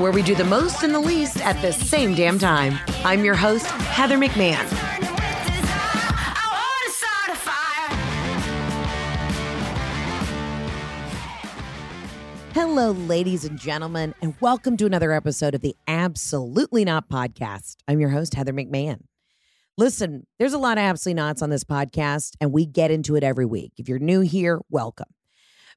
where we do the most and the least at the same damn time. I'm your host, Heather McMahon. Hello, ladies and gentlemen, and welcome to another episode of the Absolutely Not Podcast. I'm your host, Heather McMahon. Listen, there's a lot of absolutely nots on this podcast, and we get into it every week. If you're new here, welcome.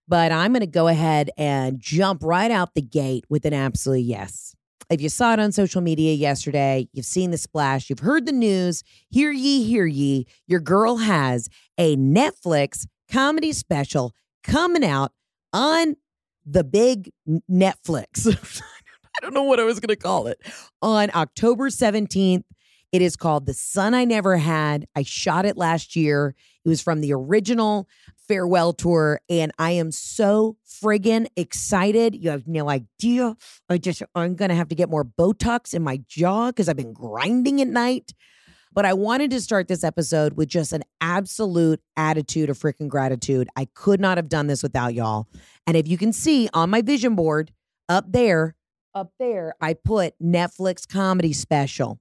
But I'm going to go ahead and jump right out the gate with an absolute yes. If you saw it on social media yesterday, you've seen the splash, you've heard the news, hear ye, hear ye. Your girl has a Netflix comedy special coming out on the big Netflix. I don't know what I was going to call it. On October 17th, it is called The Son I Never Had. I shot it last year. It was from the original farewell tour, and I am so friggin' excited. You have no idea. I'm gonna have to get more Botox in my jaw because I've been grinding at night. But I wanted to start this episode with just an absolute attitude of freaking gratitude. I could not have done this without y'all. And if you can see on my vision board up there, I put Netflix comedy special.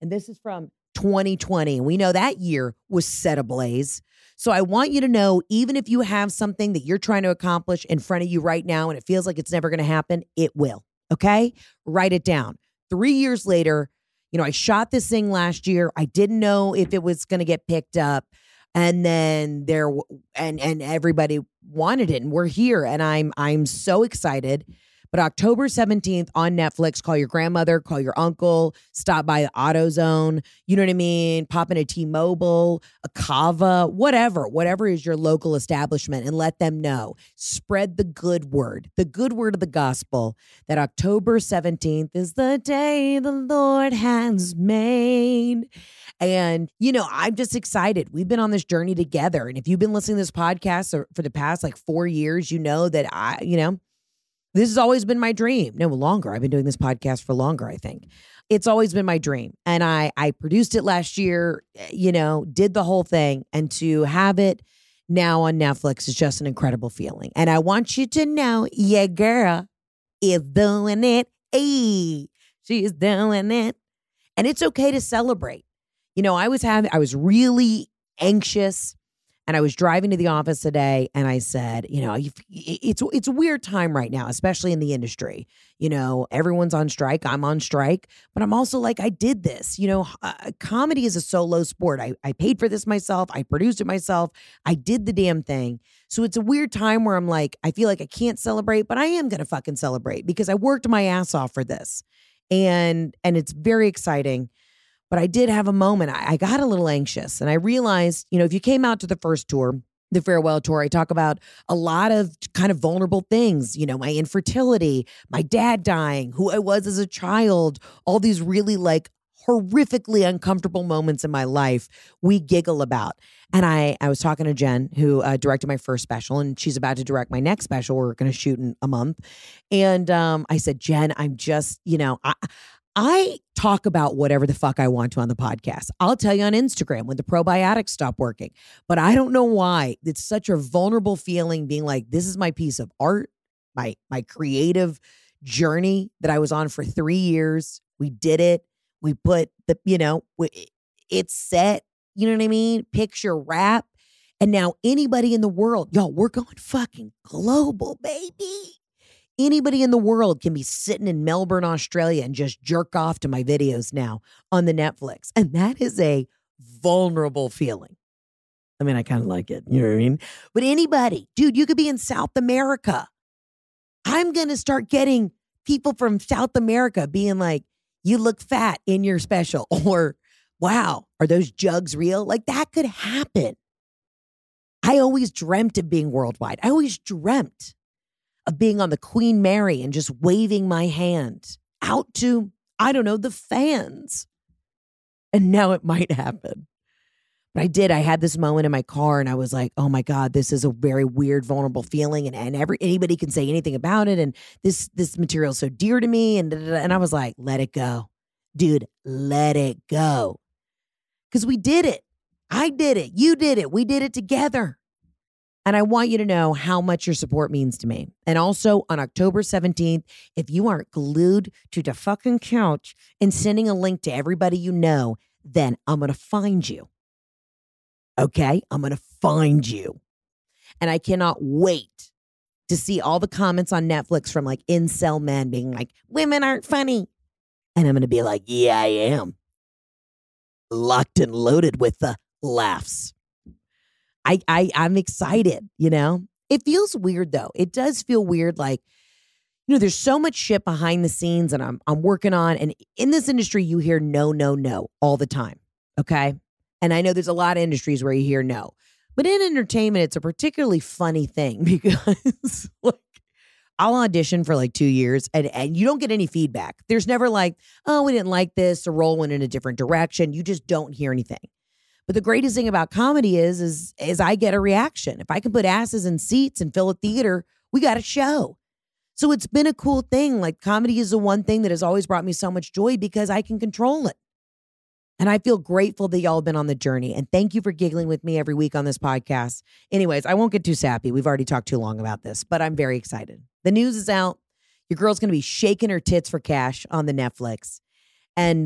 And this is from 2020. And we know that year was set ablaze. So I want you to know, even if you have something that you're trying to accomplish in front of you right now and it feels like it's never going to happen, it will. Okay? Write it down. 3 years later, I shot this thing last year. I didn't know if it was going to get picked up. And then everybody wanted it, and we're here, and I'm so excited. But October 17th on Netflix, call your grandmother, call your uncle, stop by the AutoZone, you know what I mean? Pop in a T-Mobile, a Cava, whatever is your local establishment, and let them know. Spread the good word of the gospel, that October 17th is the day the Lord has made. And, I'm just excited. We've been on this journey together. And if you've been listening to this podcast for the past 4 years, you know that this has always been my dream. No, longer. I've been doing this podcast for longer, I think. It's always been my dream. And I produced it last year, did the whole thing. And to have it now on Netflix is just an incredible feeling. And I want you to know, yeah, girl is doing it. Hey, she is doing it. And it's okay to celebrate. I was really anxious. And I was driving to the office today, and I said, it's a weird time right now, especially in the industry. Everyone's on strike. I'm on strike. But I'm also like, I did this. Comedy is a solo sport. I paid for this myself. I produced it myself. I did the damn thing. So it's a weird time where I'm like, I feel like I can't celebrate, but I am going to fucking celebrate because I worked my ass off for this. And it's very exciting. But I did have a moment. I got a little anxious, and I realized, if you came out to the first tour, the farewell tour, I talk about a lot of kind of vulnerable things, my infertility, my dad dying, who I was as a child, all these really horrifically uncomfortable moments in my life we giggle about. And I was talking to Jen, who directed my first special, and she's about to direct my next special. We're going to shoot in a month. And I said, Jen, I'm just, I talk about whatever the fuck I want to on the podcast. I'll tell you on Instagram when the probiotics stop working. But I don't know why. It's such a vulnerable feeling being like, this is my piece of art, my creative journey that I was on for 3 years. We did it. We put the, it's set. You know what I mean? Picture wrap. And now anybody in the world, y'all, we're going fucking global, baby. Anybody in the world can be sitting in Melbourne, Australia, and just jerk off to my videos now on the Netflix. And that is a vulnerable feeling. I mean, I kind of like it. You know what I mean? But anybody, dude, you could be in South America. I'm going to start getting people from South America being like, you look fat in your special. Or, wow, are those jugs real? Like, that could happen. I always dreamt of being worldwide. I always dreamt of being on the Queen Mary and just waving my hand out to, I don't know, the fans. And now it might happen. But I did. I had this moment in my car and I was like, oh my God, this is a very weird, vulnerable feeling. And anybody can say anything about it. And this material is so dear to me. And I was like, let it go. Dude, let it go. Because we did it. I did it. You did it. We did it together. And I want you to know how much your support means to me. And also on October 17th, if you aren't glued to the fucking couch and sending a link to everybody you know, then I'm going to find you. Okay? I'm going to find you. And I cannot wait to see all the comments on Netflix from like incel men being like, women aren't funny. And I'm going to be like, yeah, I am. Locked and loaded with the laughs. I'm excited, you know? It feels weird though. It does feel weird. Like, you know, there's so much shit behind the scenes and I'm working on. And in this industry, you hear no all the time. Okay. And I know there's a lot of industries where you hear no, but in entertainment, it's a particularly funny thing because like I'll audition for like 2 years and you don't get any feedback. There's never like, oh, we didn't like this. The role went in a different direction. You just don't hear anything. But the greatest thing about comedy is I get a reaction. If I can put asses in seats and fill a theater, we got a show. So it's been a cool thing. Like comedy is the one thing that has always brought me so much joy because I can control it. And I feel grateful that y'all have been on the journey. And thank you for giggling with me every week on this podcast. Anyways, I won't get too sappy. We've already talked too long about this, but I'm very excited. The news is out. Your girl's going to be shaking her tits for cash on the Netflix. And,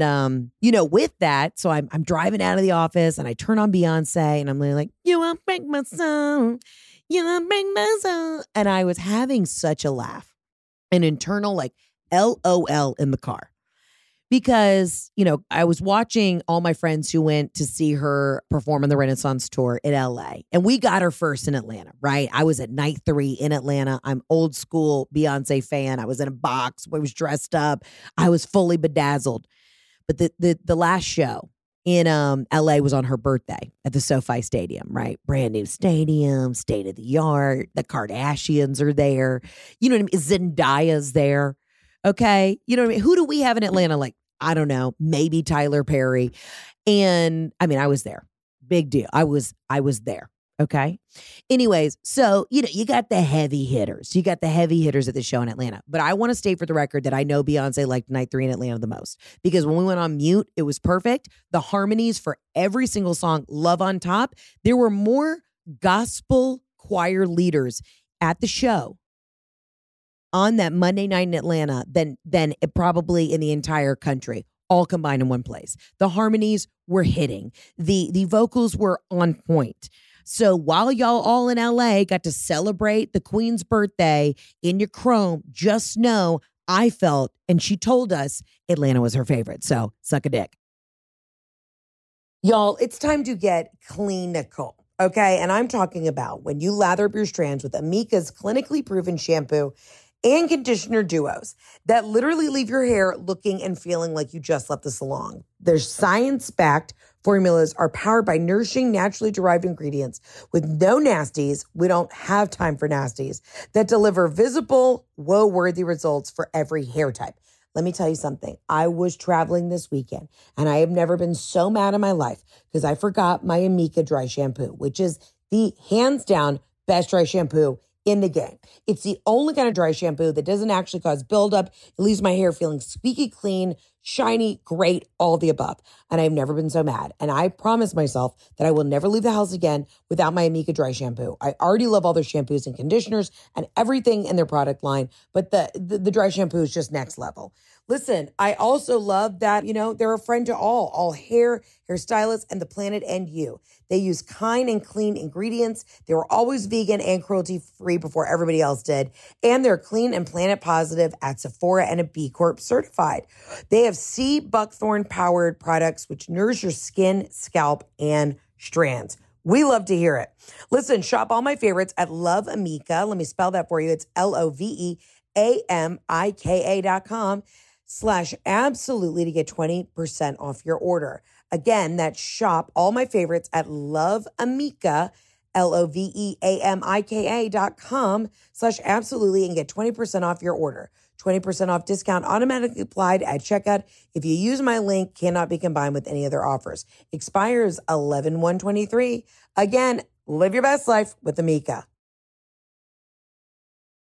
with that, so I'm driving out of the office and I turn on Beyonce and I'm like, you will break my soul. You will break my soul. And I was having such a laugh, an internal like LOL in the car because, I was watching all my friends who went to see her perform on the Renaissance tour in LA and we got her first in Atlanta, right? I was at night 3 in Atlanta. I'm old school Beyonce fan. I was in a box. I was dressed up. I was fully bedazzled. But the last show in L.A. was on her birthday at the SoFi Stadium, right? Brand new stadium, state of the art. The Kardashians are there. You know what I mean? Zendaya's there. Okay. You know what I mean? Who do we have in Atlanta? Like, I don't know, maybe Tyler Perry. And I mean, I was there. Big deal. I was there. Okay. Anyways, so, you got the heavy hitters. You got the heavy hitters at the show in Atlanta. But I want to state for the record that I know Beyonce liked Night 3 in Atlanta the most because when we went on mute, it was perfect. The harmonies for every single song, Love on Top. There were more gospel choir leaders at the show on that Monday night in Atlanta than probably in the entire country. All combined in one place. The harmonies were hitting. The vocals were on point. So while y'all all in LA got to celebrate the Queen's birthday in your chrome, just know I felt, and she told us, Atlanta was her favorite. So suck a dick. Y'all, it's time to get clinical, okay? And I'm talking about when you lather up your strands with Amika's clinically proven shampoo and conditioner duos that literally leave your hair looking and feeling like you just left the salon. Their science-backed formulas are powered by nourishing, naturally derived ingredients with no nasties. We don't have time for nasties that deliver visible, woe-worthy results for every hair type. Let me tell you something. I was traveling this weekend and I have never been so mad in my life because I forgot my Amika dry shampoo, which is the hands down best dry shampoo in the game. It's the only kind of dry shampoo that doesn't actually cause buildup. It leaves my hair feeling squeaky clean, shiny, great, all the above. And I've never been so mad. And I promise myself that I will never leave the house again without my Amika dry shampoo. I already love all their shampoos and conditioners and everything in their product line, but the dry shampoo is just next level. Listen, I also love that, they're a friend to all hair, hairstylists, and the planet and you. They use kind and clean ingredients. They were always vegan and cruelty-free before everybody else did. And they're clean and planet positive at Sephora and a B Corp certified. They have sea buckthorn-powered products which nourish your skin, scalp, and strands. We love to hear it. Listen, shop all my favorites at Love Amika. Let me spell that for you. It's LOVEAMIKA.com/absolutely to get 20% off your order. Again, that's shop all my favorites at loveamika, LOVEAMIKA.com/absolutely and get 20% off your order. 20% off discount automatically applied at checkout. If you use my link, cannot be combined with any other offers. Expires 11/1/23. Again, live your best life with Amika.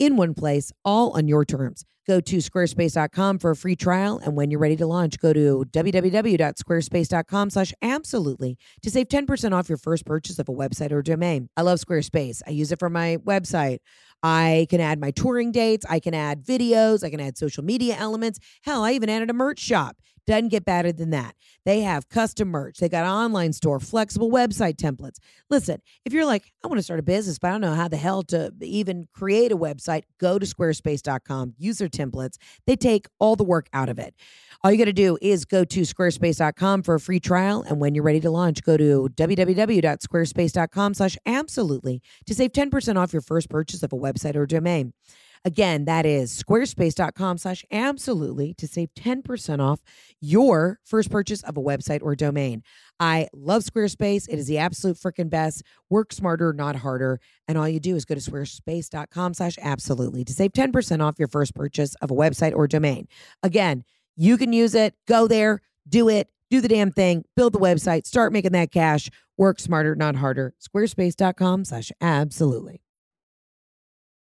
in one place, all on your terms. Go to squarespace.com for a free trial, and when you're ready to launch, go to www.squarespace.com/absolutely to save 10% off your first purchase of a website or domain. I love Squarespace. I use it for my website. I can add my touring dates. I can add videos. I can add social media elements. Hell, I even added a merch shop. Doesn't get better than that. They have custom merch. They got an online store, flexible website templates. Listen, if you're like, I want to start a business, but I don't know how the hell to even create a website, go to squarespace.com, use their templates. They take all the work out of it. All you got to do is go to squarespace.com for a free trial. And when you're ready to launch, go to www.squarespace.com/absolutely to save 10% off your first purchase of a website or domain. Again, that is squarespace.com/absolutely to save 10% off your first purchase of a website or domain. I love Squarespace. It is the absolute freaking best. Work smarter, not harder. And all you do is go to squarespace.com/absolutely to save 10% off your first purchase of a website or domain. Again, you can use it. Go there, do it, do the damn thing, build the website, start making that cash. Work smarter, not harder. Squarespace.com/absolutely.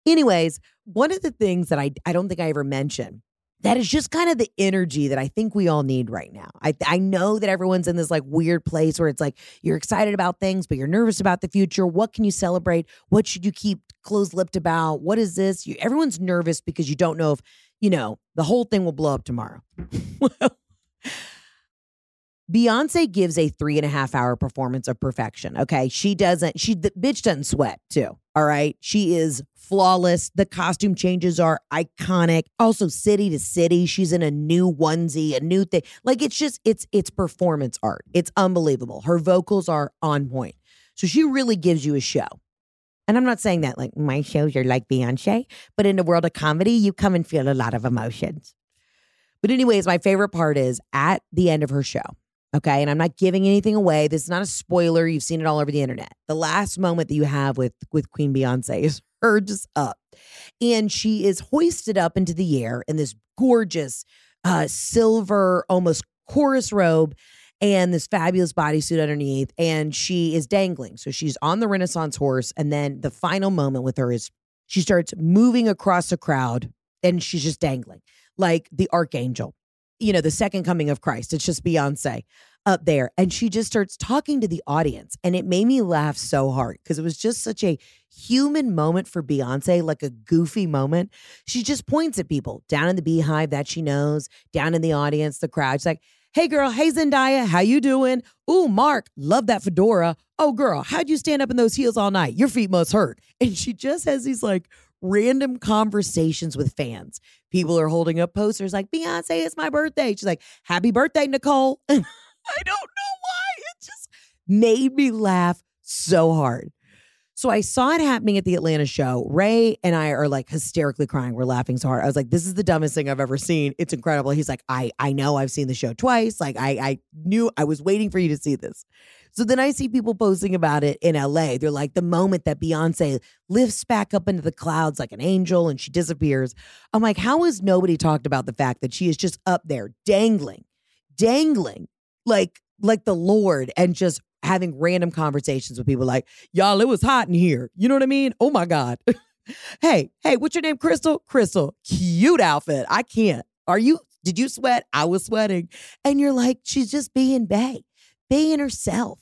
Anyways, one of the things that I don't think I ever mentioned that is just kind of the energy that I think we all need right now. I know that everyone's in this like weird place where it's like you're excited about things, but you're nervous about the future. What can you celebrate? What should you keep closed-lipped about? What is this? Everyone's nervous because you don't know if, the whole thing will blow up tomorrow. Well, Beyonce gives a 3.5-hour performance of perfection. Okay. The bitch doesn't sweat too. All right. She is flawless. The costume changes are iconic. Also city to city. She's in a new onesie, a new thing. Like it's performance art. It's unbelievable. Her vocals are on point. So she really gives you a show. And I'm not saying that like my shows are like Beyonce, but in the world of comedy, you come and feel a lot of emotions. But anyways, my favorite part is at the end of her show. Okay, and I'm not giving anything away. This is not a spoiler. You've seen it all over the internet. The last moment that you have with Queen Beyonce is her just up. And she is hoisted up into the air in this gorgeous silver, almost chorus robe and this fabulous bodysuit underneath. And she is dangling. So she's on the Renaissance horse. And then the final moment with her is she starts moving across the crowd and she's just dangling like the archangel. The second coming of Christ. It's just Beyonce up there. And she just starts talking to the audience. And it made me laugh so hard because it was just such a human moment for Beyonce, like a goofy moment. She just points at people down in the beehive that she knows, down in the audience, the crowd. She's like, hey, girl. Hey, Zendaya. How you doing? Ooh, Mark. Love that fedora. Oh, girl. How'd you stand up in those heels all night? Your feet must hurt. And she just has these like random conversations with fans. People are holding up posters like, Beyonce, it's my birthday. She's like, happy birthday, Nicole. I don't know why. It just made me laugh so hard. So I saw it happening at the Atlanta show. Ray and I are like hysterically crying. We're laughing so hard. I was like, this is the dumbest thing I've ever seen. It's incredible. He's like, I know I've seen the show twice. Like I knew I was waiting for you to see this. So then I see people posting about it in LA. They're like, the moment that Beyonce lifts back up into the clouds like an angel and she disappears. I'm like, how has nobody talked about the fact that she is just up there dangling like the Lord and just having random conversations with people like, y'all, it was hot in here. You know what I mean? Oh my God. Hey, what's your name? Crystal, cute outfit. I can't. Did you sweat? I was sweating. And you're like, she's just being bae, being herself.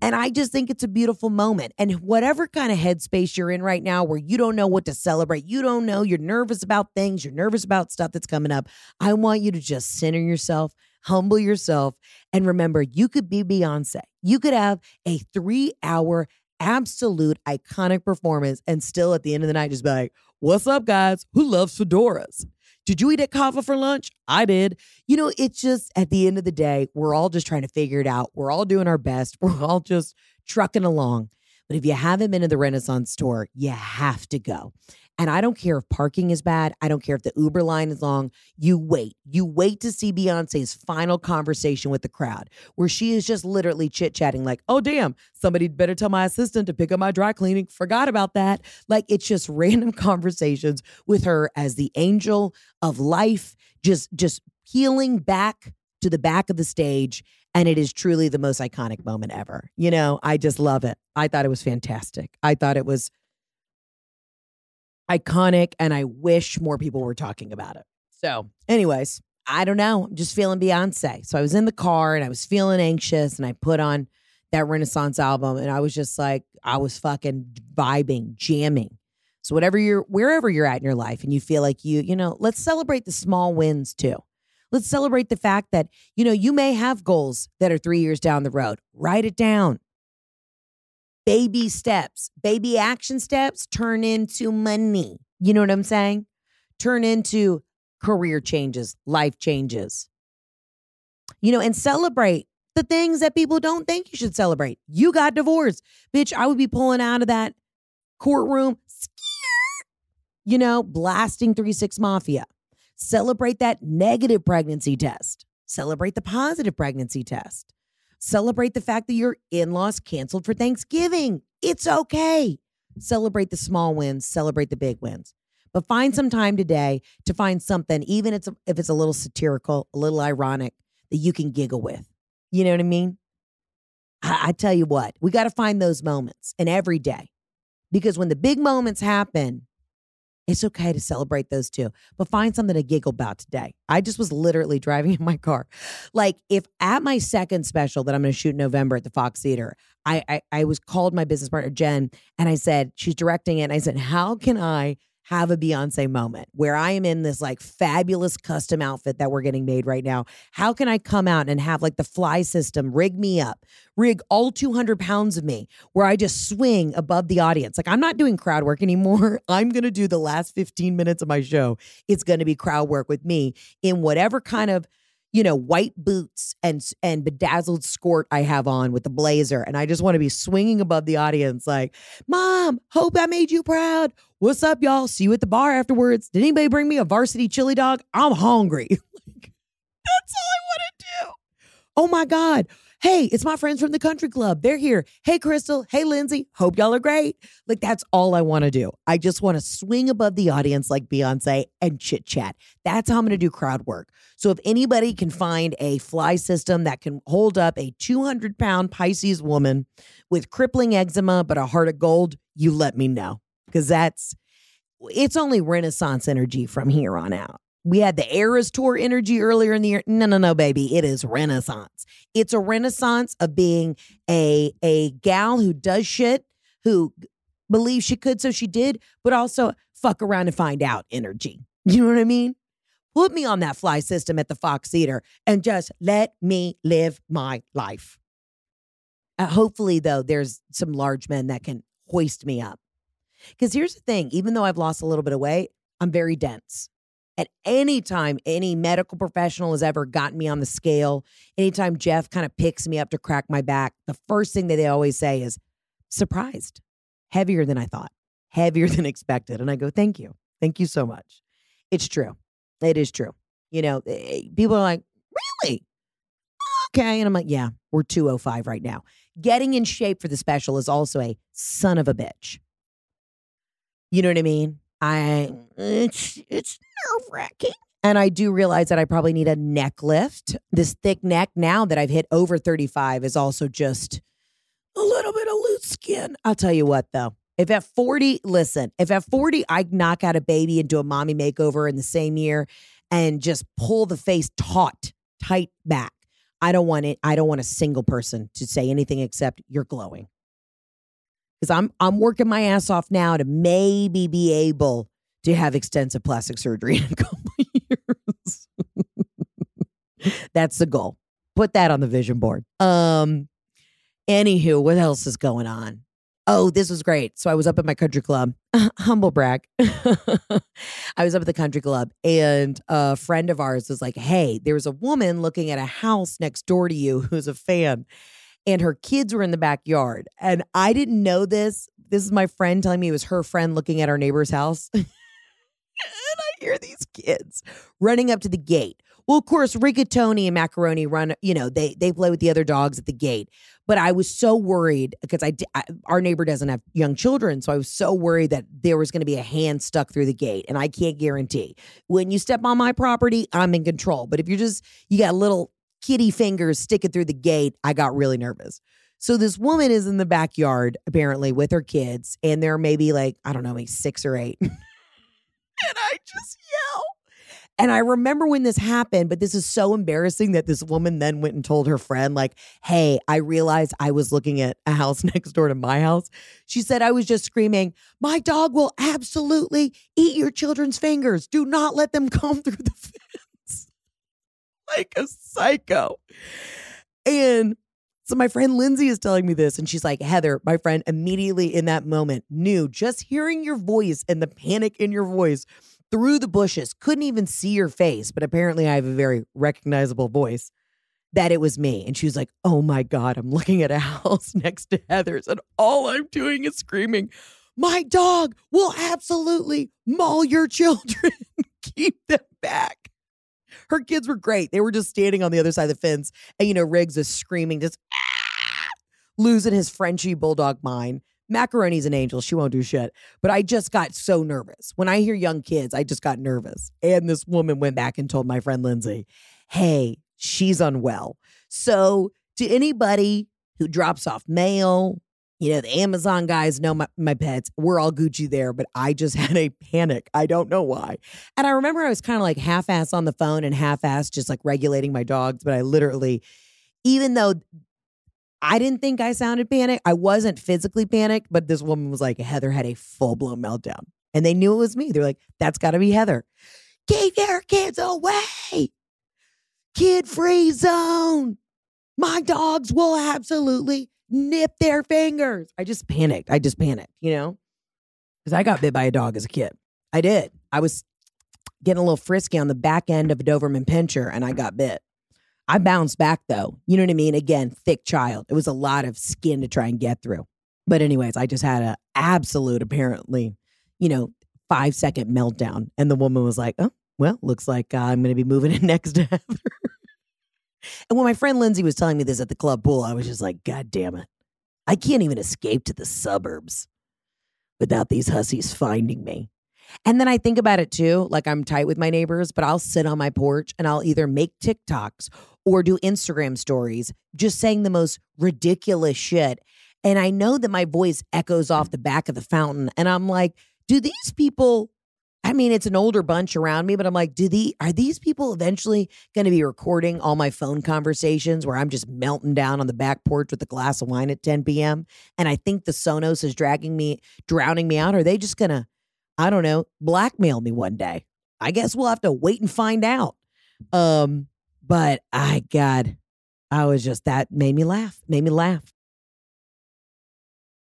And I just think it's a beautiful moment. And whatever kind of headspace you're in right now where you don't know what to celebrate, you don't know, you're nervous about things, you're nervous about stuff that's coming up, I want you to just center yourself, humble yourself, and remember, you could be Beyonce. You could have a 3-hour absolute iconic performance and still at the end of the night just be like, what's up, guys? Who loves fedoras? Did you eat at Cava for lunch? I did. You know, it's just at the end of the day, we're all just trying to figure it out. We're all doing our best. We're all just trucking along. But if you haven't been to the Renaissance store, you have to go. And I don't care if parking is bad. I don't care if the Uber line is long. You wait. You wait to see Beyonce's final conversation with the crowd where she is just literally chit-chatting like, oh, damn, somebody better tell my assistant to pick up my dry cleaning. Forgot about that. Like, it's just random conversations with her as the angel of life, just peeling back to the back of the stage. And it is truly the most iconic moment ever. You know, I just love it. I thought it was fantastic. I thought it was iconic, and I wish more people were talking about it. So anyways, I don't know. I'm just feeling Beyonce. So I was in the car and I was feeling anxious and I put on that Renaissance album and I was just like, I was fucking vibing, jamming. So wherever you're at in your life and you feel like you know, let's celebrate the small wins too. Let's celebrate the fact that, you know, you may have goals that are 3 years down the road. Write it down. Baby steps, baby action steps turn into money. You know what I'm saying? Turn into career changes, life changes. You know, and celebrate the things that people don't think you should celebrate. You got divorced. Bitch, I would be pulling out of that courtroom, you know, blasting 3-6 Mafia. Celebrate that negative pregnancy test. Celebrate the positive pregnancy test. Celebrate the fact that your in-laws canceled for Thanksgiving. It's okay. Celebrate the small wins. Celebrate the big wins. But find some time today to find something, even if it's a little satirical, a little ironic, that you can giggle with. You know what I mean? I tell you what, we got to find those moments in every day. Because when the big moments happen, it's okay to celebrate those too, but find something to giggle about today. I just was literally driving in my car. Like, if at my second special that I'm going to shoot in November at the Fox Theater, I was called my business partner, Jen, and I said, she's directing it. And I said, how can I have a Beyonce moment where I am in this like fabulous custom outfit that we're getting made right now? How can I come out and have like the fly system rig me up, rig all 200 pounds of me where I just swing above the audience? Like, I'm not doing crowd work anymore. I'm going to do the last 15 minutes of my show. It's going to be crowd work with me in whatever kind of, you know, white boots and bedazzled skirt I have on with the blazer. And I just want to be swinging above the audience like, Mom, hope I made you proud. What's up, y'all? See you at the bar afterwards. Did anybody bring me a varsity chili dog? I'm hungry. Like, that's all I want to do. Oh, my God. Hey, it's my friends from the country club. They're here. Hey, Crystal. Hey, Lindsay. Hope y'all are great. Like, that's all I want to do. I just want to swing above the audience like Beyonce and chit chat. That's how I'm going to do crowd work. So if anybody can find a fly system that can hold up a 200-pound Pisces woman with crippling eczema but a heart of gold, you let me know. Because it's only Renaissance energy from here on out. We had the Eras Tour energy earlier in the year. No, baby. It is Renaissance. It's a Renaissance of being a gal who does shit, who believes she could, so she did, but also fuck around and find out energy. You know what I mean? Put me on that fly system at the Fox Theater and just let me live my life. Hopefully, though, there's some large men that can hoist me up. Because here's the thing. Even though I've lost a little bit of weight, I'm very dense. At any time any medical professional has ever gotten me on the scale, anytime Jeff kind of picks me up to crack my back, the first thing that they always say is, surprised, heavier than I thought, heavier than expected. And I go, thank you. Thank you so much. It's true. It is true. You know, people are like, really? okay. And I'm like, yeah, we're 205 right now. Getting in shape for the special is also a son of a bitch. You know what I mean? It's nerve-wracking. And I do realize that I probably need a neck lift. This thick neck now that I've hit over 35 is also just a little bit of loose skin. I'll tell you what, though. If at 40, I knock out a baby and do a mommy makeover in the same year and just pull the face tight back. I don't want it. I don't want a single person to say anything except you're glowing. Because I'm working my ass off now to maybe be able to have extensive plastic surgery in a couple of years. That's the goal. Put that on the vision board. Anywho, what else is going on? Oh, this was great. So I was up at my country club. Humble brag. I was up at the country club and a friend of ours was like, hey, there's a woman looking at a house next door to you who's a fan and her kids were in the backyard. And I didn't know this. This is my friend telling me it was her friend looking at our neighbor's house. And I hear these kids running up to the gate. Well, of course, Rigatoni and Macaroni run, you know, they play with the other dogs at the gate. But I was so worried because our neighbor doesn't have young children. So I was so worried that there was going to be a hand stuck through the gate. And I can't guarantee when you step on my property, I'm in control. But if you got little kitty fingers sticking through the gate, I got really nervous. So this woman is in the backyard, apparently, with her kids. And they're maybe like, I don't know, maybe 6 or 8. And I just yell. And I remember when this happened, but this is so embarrassing that this woman then went and told her friend, like, hey, I realized I was looking at a house next door to my house. She said, I was just screaming, my dog will absolutely eat your children's fingers. Do not let them come through the fence. Like a psycho. And so my friend Lindsay is telling me this, and she's like, Heather, my friend, immediately in that moment knew just hearing your voice and the panic in your voice through the bushes, couldn't even see your face, but apparently I have a very recognizable voice, that it was me. And she was like, oh my God, I'm looking at a house next to Heather's and all I'm doing is screaming, my dog will absolutely maul your children. Keep them back. Her kids were great. They were just standing on the other side of the fence. And, you know, Riggs is screaming, just losing his Frenchie bulldog mind. Macaroni's an angel. She won't do shit. But I just got so nervous. When I hear young kids, I just got nervous. And this woman went back and told my friend Lindsay, hey, she's unwell. So to anybody who drops off mail, you know, the Amazon guys know my pets. We're all Gucci there. But I just had a panic. I don't know why. And I remember I was kind of like half-ass on the phone and half-ass just like regulating my dogs. But I literally, even though I didn't think I sounded panicked. I wasn't physically panicked, but this woman was like, Heather had a full-blown meltdown. And they knew it was me. They were like, that's got to be Heather. Keep your kids away. Kid-free zone. My dogs will absolutely nip their fingers. I just panicked, you know? Because I got bit by a dog as a kid. I did. I was getting a little frisky on the back end of a Doberman Pinscher, and I got bit. I bounced back, though. You know what I mean? Again, thick child. It was a lot of skin to try and get through. But anyways, I just had an absolute, apparently, you know, 5-second meltdown. And the woman was like, oh, well, looks like I'm going to be moving in next to Heather. And when my friend Lindsay was telling me this at the club pool, I was just like, God damn it. I can't even escape to the suburbs without these hussies finding me. And then I think about it, too. Like, I'm tight with my neighbors, but I'll sit on my porch and I'll either make TikToks or do Instagram stories, just saying the most ridiculous shit. And I know that my voice echoes off the back of the fountain. And I'm like, do these people, I mean, it's an older bunch around me, but I'm like, are these people eventually going to be recording all my phone conversations where I'm just melting down on the back porch with a glass of wine at 10 p.m.? And I think the Sonos is drowning me out. Or are they just going to, I don't know, blackmail me one day? I guess we'll have to wait and find out. But that made me laugh.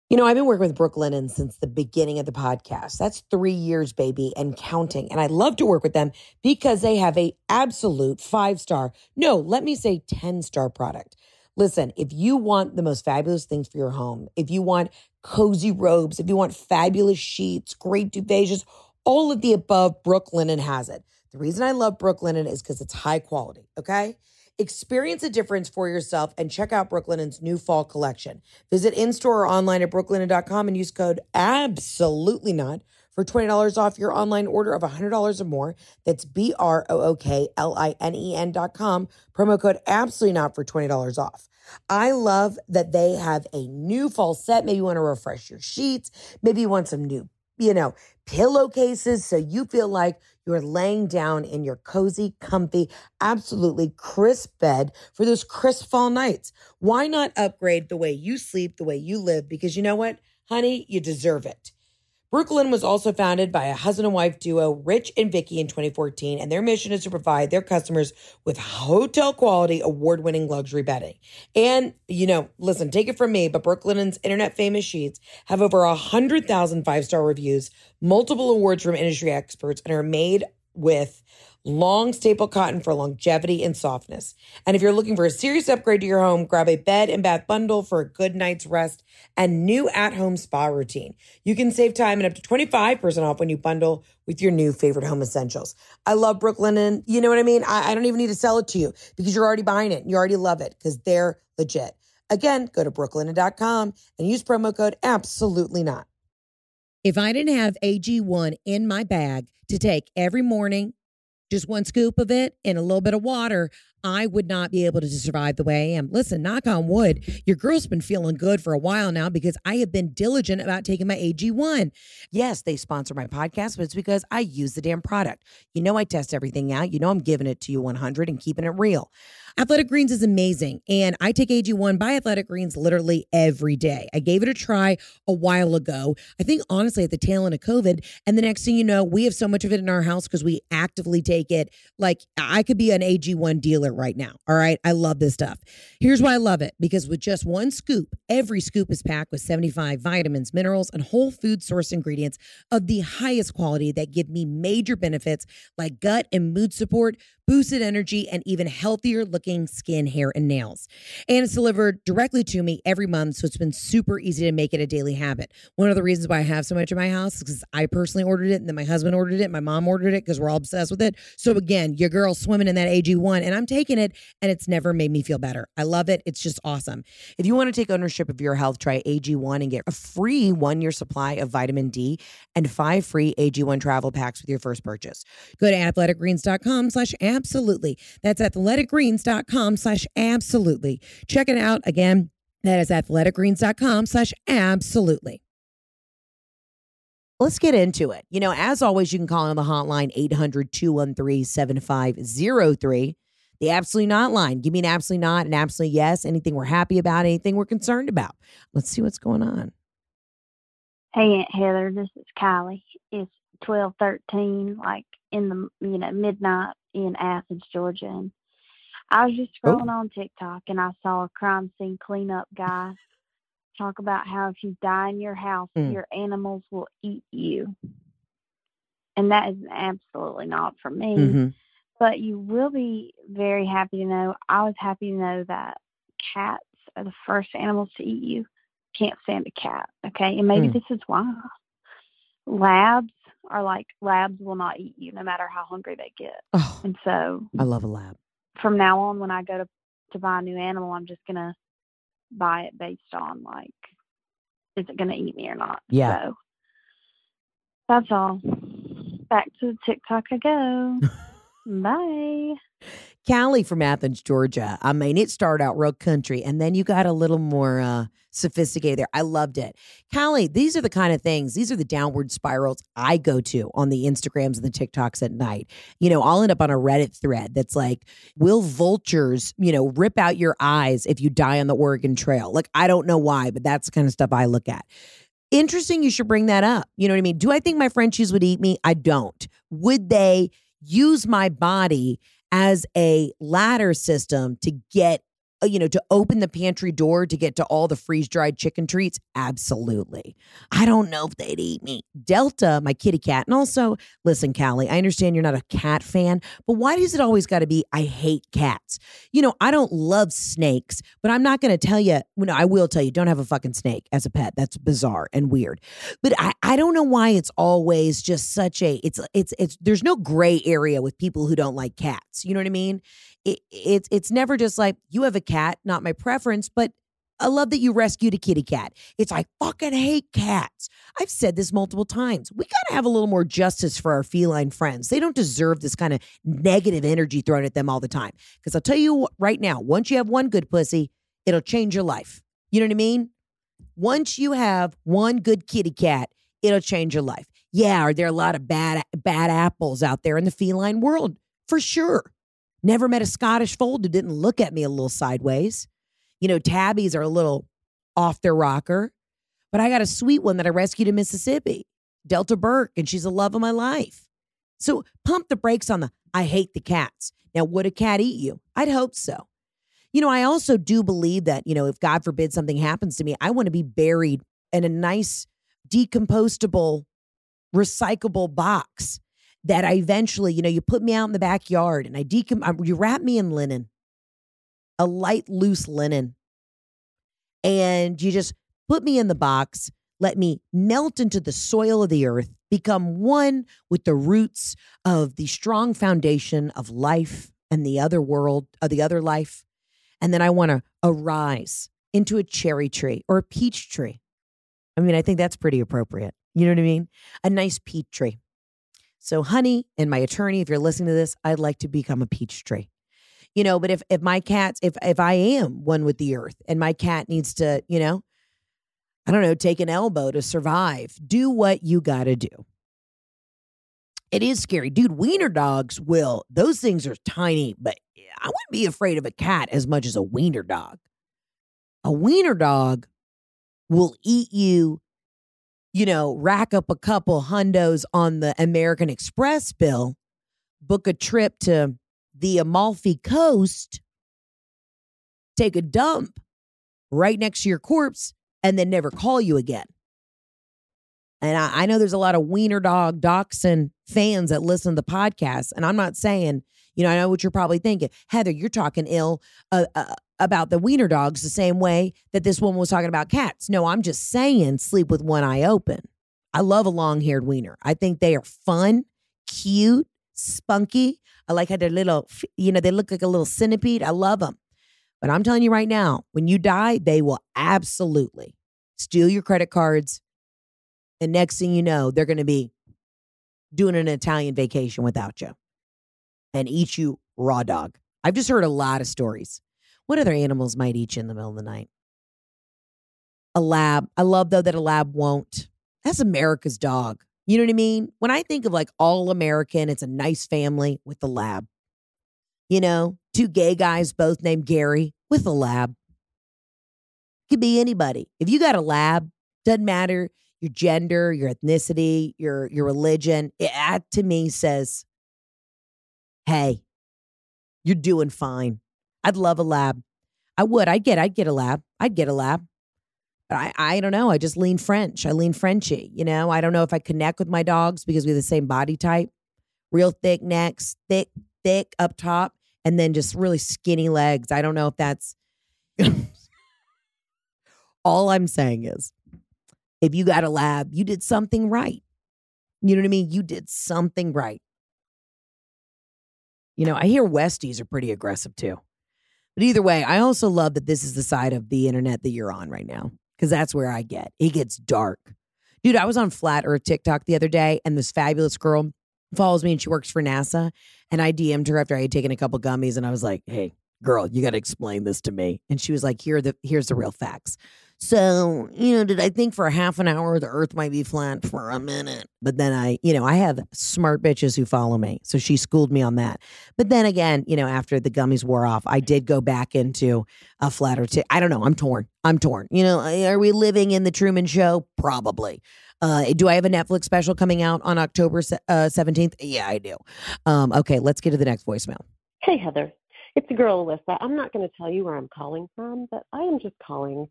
You know, I've been working with Brooklinen since the beginning of the podcast. That's 3 years, baby, and counting. And I love to work with them because they have a absolute 5-star, no, let me say 10-star product. Listen, if you want the most fabulous things for your home, if you want cozy robes, if you want fabulous sheets, great duvets, all of the above, Brooklinen has it. The reason I love Brooklinen is because it's high quality, okay? Experience a difference for yourself and check out Brooklinen's new fall collection. Visit in-store or online at brooklinen.com and use code ABSOLUTELYNOT for $20 off your online order of $100 or more. That's BROOKLINEN.com. Promo code ABSOLUTELYNOT for $20 off. I love that they have a new fall set. Maybe you want to refresh your sheets. Maybe you want some new, pillowcases so you feel like you're laying down in your cozy, comfy, absolutely crisp bed for those crisp fall nights. Why not upgrade the way you sleep, the way you live? Because you know what, honey, you deserve it. Brooklinen was also founded by a husband and wife duo, Rich and Vicky, in 2014, and their mission is to provide their customers with hotel-quality, award-winning luxury bedding. And, listen, take it from me, but Brooklinen's internet-famous sheets have over 100,000 five-star reviews, multiple awards from industry experts, and are made with long staple cotton for longevity and softness. And if you're looking for a serious upgrade to your home, grab a bed and bath bundle for a good night's rest and new at-home spa routine. You can save time and up to 25% off when you bundle with your new favorite home essentials. I love Brooklinen. You know what I mean? I don't even need to sell it to you because you're already buying it and you already love it because they're legit. Again, go to brooklinen.com and use promo code ABSOLUTELYNOT. If I didn't have AG1 in my bag to take every morning, just one scoop of it and a little bit of water, I would not be able to survive the way I am. Listen, knock on wood, your girl's been feeling good for a while now because I have been diligent about taking my AG1. Yes, they sponsor my podcast, but it's because I use the damn product. I test everything out. I'm giving it to you 100 and keeping it real. Athletic Greens is amazing, and I take AG1 by Athletic Greens literally every day. I gave it a try a while ago, I think honestly at the tail end of COVID, and the next thing you know, we have so much of it in our house because we actively take it. Like, I could be an AG1 dealer right now, all right? I love this stuff. Here's why I love it, because with just one scoop, every scoop is packed with 75 vitamins, minerals, and whole food source ingredients of the highest quality that give me major benefits like gut and mood support, boosted energy, and even healthier looking skin, hair, and nails. And it's delivered directly to me every month, so it's been super easy to make it a daily habit. One of the reasons why I have so much in my house is because I personally ordered it, and then my husband ordered it, and my mom ordered it because we're all obsessed with it. So again, your girl's swimming in that AG1, and I'm taking it, and it's never made me feel better. I love it. It's just awesome. If you want to take ownership of your health, try AG1 and get a free 1-year supply of vitamin D and 5 free AG1 travel packs with your first purchase. Go to athleticgreens.com/app. Absolutely. That's athleticgreens.com/absolutely. Check it out again. That is athleticgreens.com/absolutely. Let's get into it. As always, you can call on the hotline 800-213-7503. The Absolutely Not line. Give me an absolutely not, an absolutely yes, anything we're happy about, anything we're concerned about. Let's see what's going on. Hey, Aunt Heather, this is Kylie. It's 12:13, like in the, midnight. In Athens, Georgia, and I was just scrolling on TikTok, and I saw a crime scene cleanup guy talk about how if you die in your house, your animals will eat you, and that is absolutely not for me. Mm-hmm. But you will be very happy to know. I was happy to know that cats are the first animals to eat you. Can't stand a cat, okay? And maybe this is why labs are like, labs will not eat you no matter how hungry they get. Oh, and so I love a lab. From now on, when I go to buy a new animal, I'm just gonna buy it based on like, is it gonna eat me or not? Yeah. So that's all. Back to the TikTok I go. Bye. Callie from Athens, Georgia. I mean, it started out real country, and then you got a little more sophisticated there. I loved it. Callie, these are the kind of things, these are the downward spirals I go to on the Instagrams and the TikToks at night. I'll end up on a Reddit thread that's like, will vultures, rip out your eyes if you die on the Oregon Trail? Like, I don't know why, but that's the kind of stuff I look at. Interesting you should bring that up. You know what I mean? Do I think my Frenchies would eat me? I don't. Would they use my body as a ladder system to get, to open the pantry door to get to all the freeze-dried chicken treats? Absolutely. I don't know if they'd eat me. Delta, my kitty cat. And also, listen, Callie, I understand you're not a cat fan, but why does it always got to be, I hate cats? I don't love snakes, but I'm not going to tell you, I will tell you, don't have a fucking snake as a pet. That's bizarre and weird. But I don't know why it's always just such a, there's no gray area with people who don't like cats. You know what I mean? it's never just like, you have a cat, not my preference, but I love that you rescued a kitty cat. It's I fucking hate cats. I've said this multiple times. We got to have a little more justice for our feline friends. They don't deserve this kind of negative energy thrown at them all the time. Because I'll tell you right now, once you have one good pussy, it'll change your life. You know what I mean? Once you have one good kitty cat, it'll change your life. Yeah, are there a lot of bad apples out there in the feline world? For sure. Never met a Scottish fold who didn't look at me a little sideways. You know, tabbies are a little off their rocker. But I got a sweet one that I rescued in Mississippi, Delta Burke, and she's the love of my life. So pump the brakes on the, I hate the cats. Now, would a cat eat you? I'd hope so. You know, I also do believe that, you know, if God forbid something happens to me, I want to be buried in a nice, decomposable, recyclable box that I eventually, you know, you put me out in the backyard and you wrap me in linen, a light, loose linen. And you just put me in the box, let me melt into the soil of the earth, become one with the roots of the strong foundation of life and the other world, of the other life. And then I want to arise into a cherry tree or a peach tree. I mean, I think that's pretty appropriate. You know what I mean? A nice peach tree. So honey and my attorney, if you're listening to this, I'd like to become a peach tree. You know, but if my cats, if I am one with the earth and my cat needs to, you know, I don't know, take an elbow to survive, do what you got to do. It is scary. Dude, wiener dogs will. Those things are tiny, but I wouldn't be afraid of a cat as much as a wiener dog. A wiener dog will eat you, you know, rack up a couple hundos on the American Express bill, book a trip to the Amalfi Coast, take a dump right next to your corpse, and then never call you again. And I know there's a lot of wiener dog dachshund fans that listen to the podcast, and I'm not saying, you know, I know what you're probably thinking. Heather, you're talking ill about the wiener dogs the same way that this woman was talking about cats. No, I'm just saying sleep with one eye open. I love a long-haired wiener. I think they are fun, cute, spunky. I like how they're little, you know, they look like a little centipede. I love them. But I'm telling you right now, when you die, they will absolutely steal your credit cards. And next thing you know, they're going to be doing an Italian vacation without you and eat you raw dog. I've just heard a lot of stories. What other animals might eat you in the middle of the night? A lab. I love, though, that a lab won't. That's America's dog. You know what I mean? When I think of like all American, it's a nice family with the lab. You know, two gay guys, both named Gary, with a lab. Could be anybody. If you got a lab, doesn't matter your gender, your ethnicity, your religion. It, to me, says, hey, you're doing fine. I'd love a lab. I would. I'd get a lab. I'd get a lab. But I don't know. I just lean French. I lean Frenchy. You know, I don't know if I connect with my dogs because we have the same body type. Real thick necks, thick up top, and then just really skinny legs. I don't know if that's all I'm saying is if you got a lab, you did something right. You know what I mean? You did something right. You know, I hear Westies are pretty aggressive too. But either way, I also love that this is the side of the internet that you're on right now, because that's where I get. It gets dark. Dude, I was on Flat Earth TikTok the other day, and this fabulous girl follows me, and she works for NASA. And I DM'd her after I had taken a couple gummies, and I was like, hey, girl, you got to explain this to me. And she was like, here's the real facts. So, you know, did I think for a half an hour the earth might be flat for a minute? But then I have smart bitches who follow me. So she schooled me on that. But then again, you know, after the gummies wore off, I did go back into a flatter. I don't know. I'm torn. You know, are we living in the Truman Show? Probably. Do I have a Netflix special coming out on October 17th? Yeah, I do. Okay, let's get to the next voicemail. Hey, Heather. It's the girl, Alyssa. I'm not going to tell you where I'm calling from, but I am just calling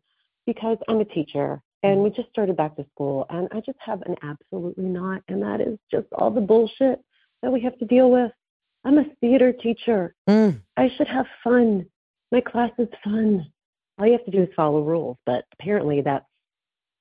because I'm a teacher and we just started back to school and I just have an absolutely not. And that is just all the bullshit that we have to deal with. I'm a theater teacher. I should have fun. My class is fun. All you have to do is follow rules, but apparently that's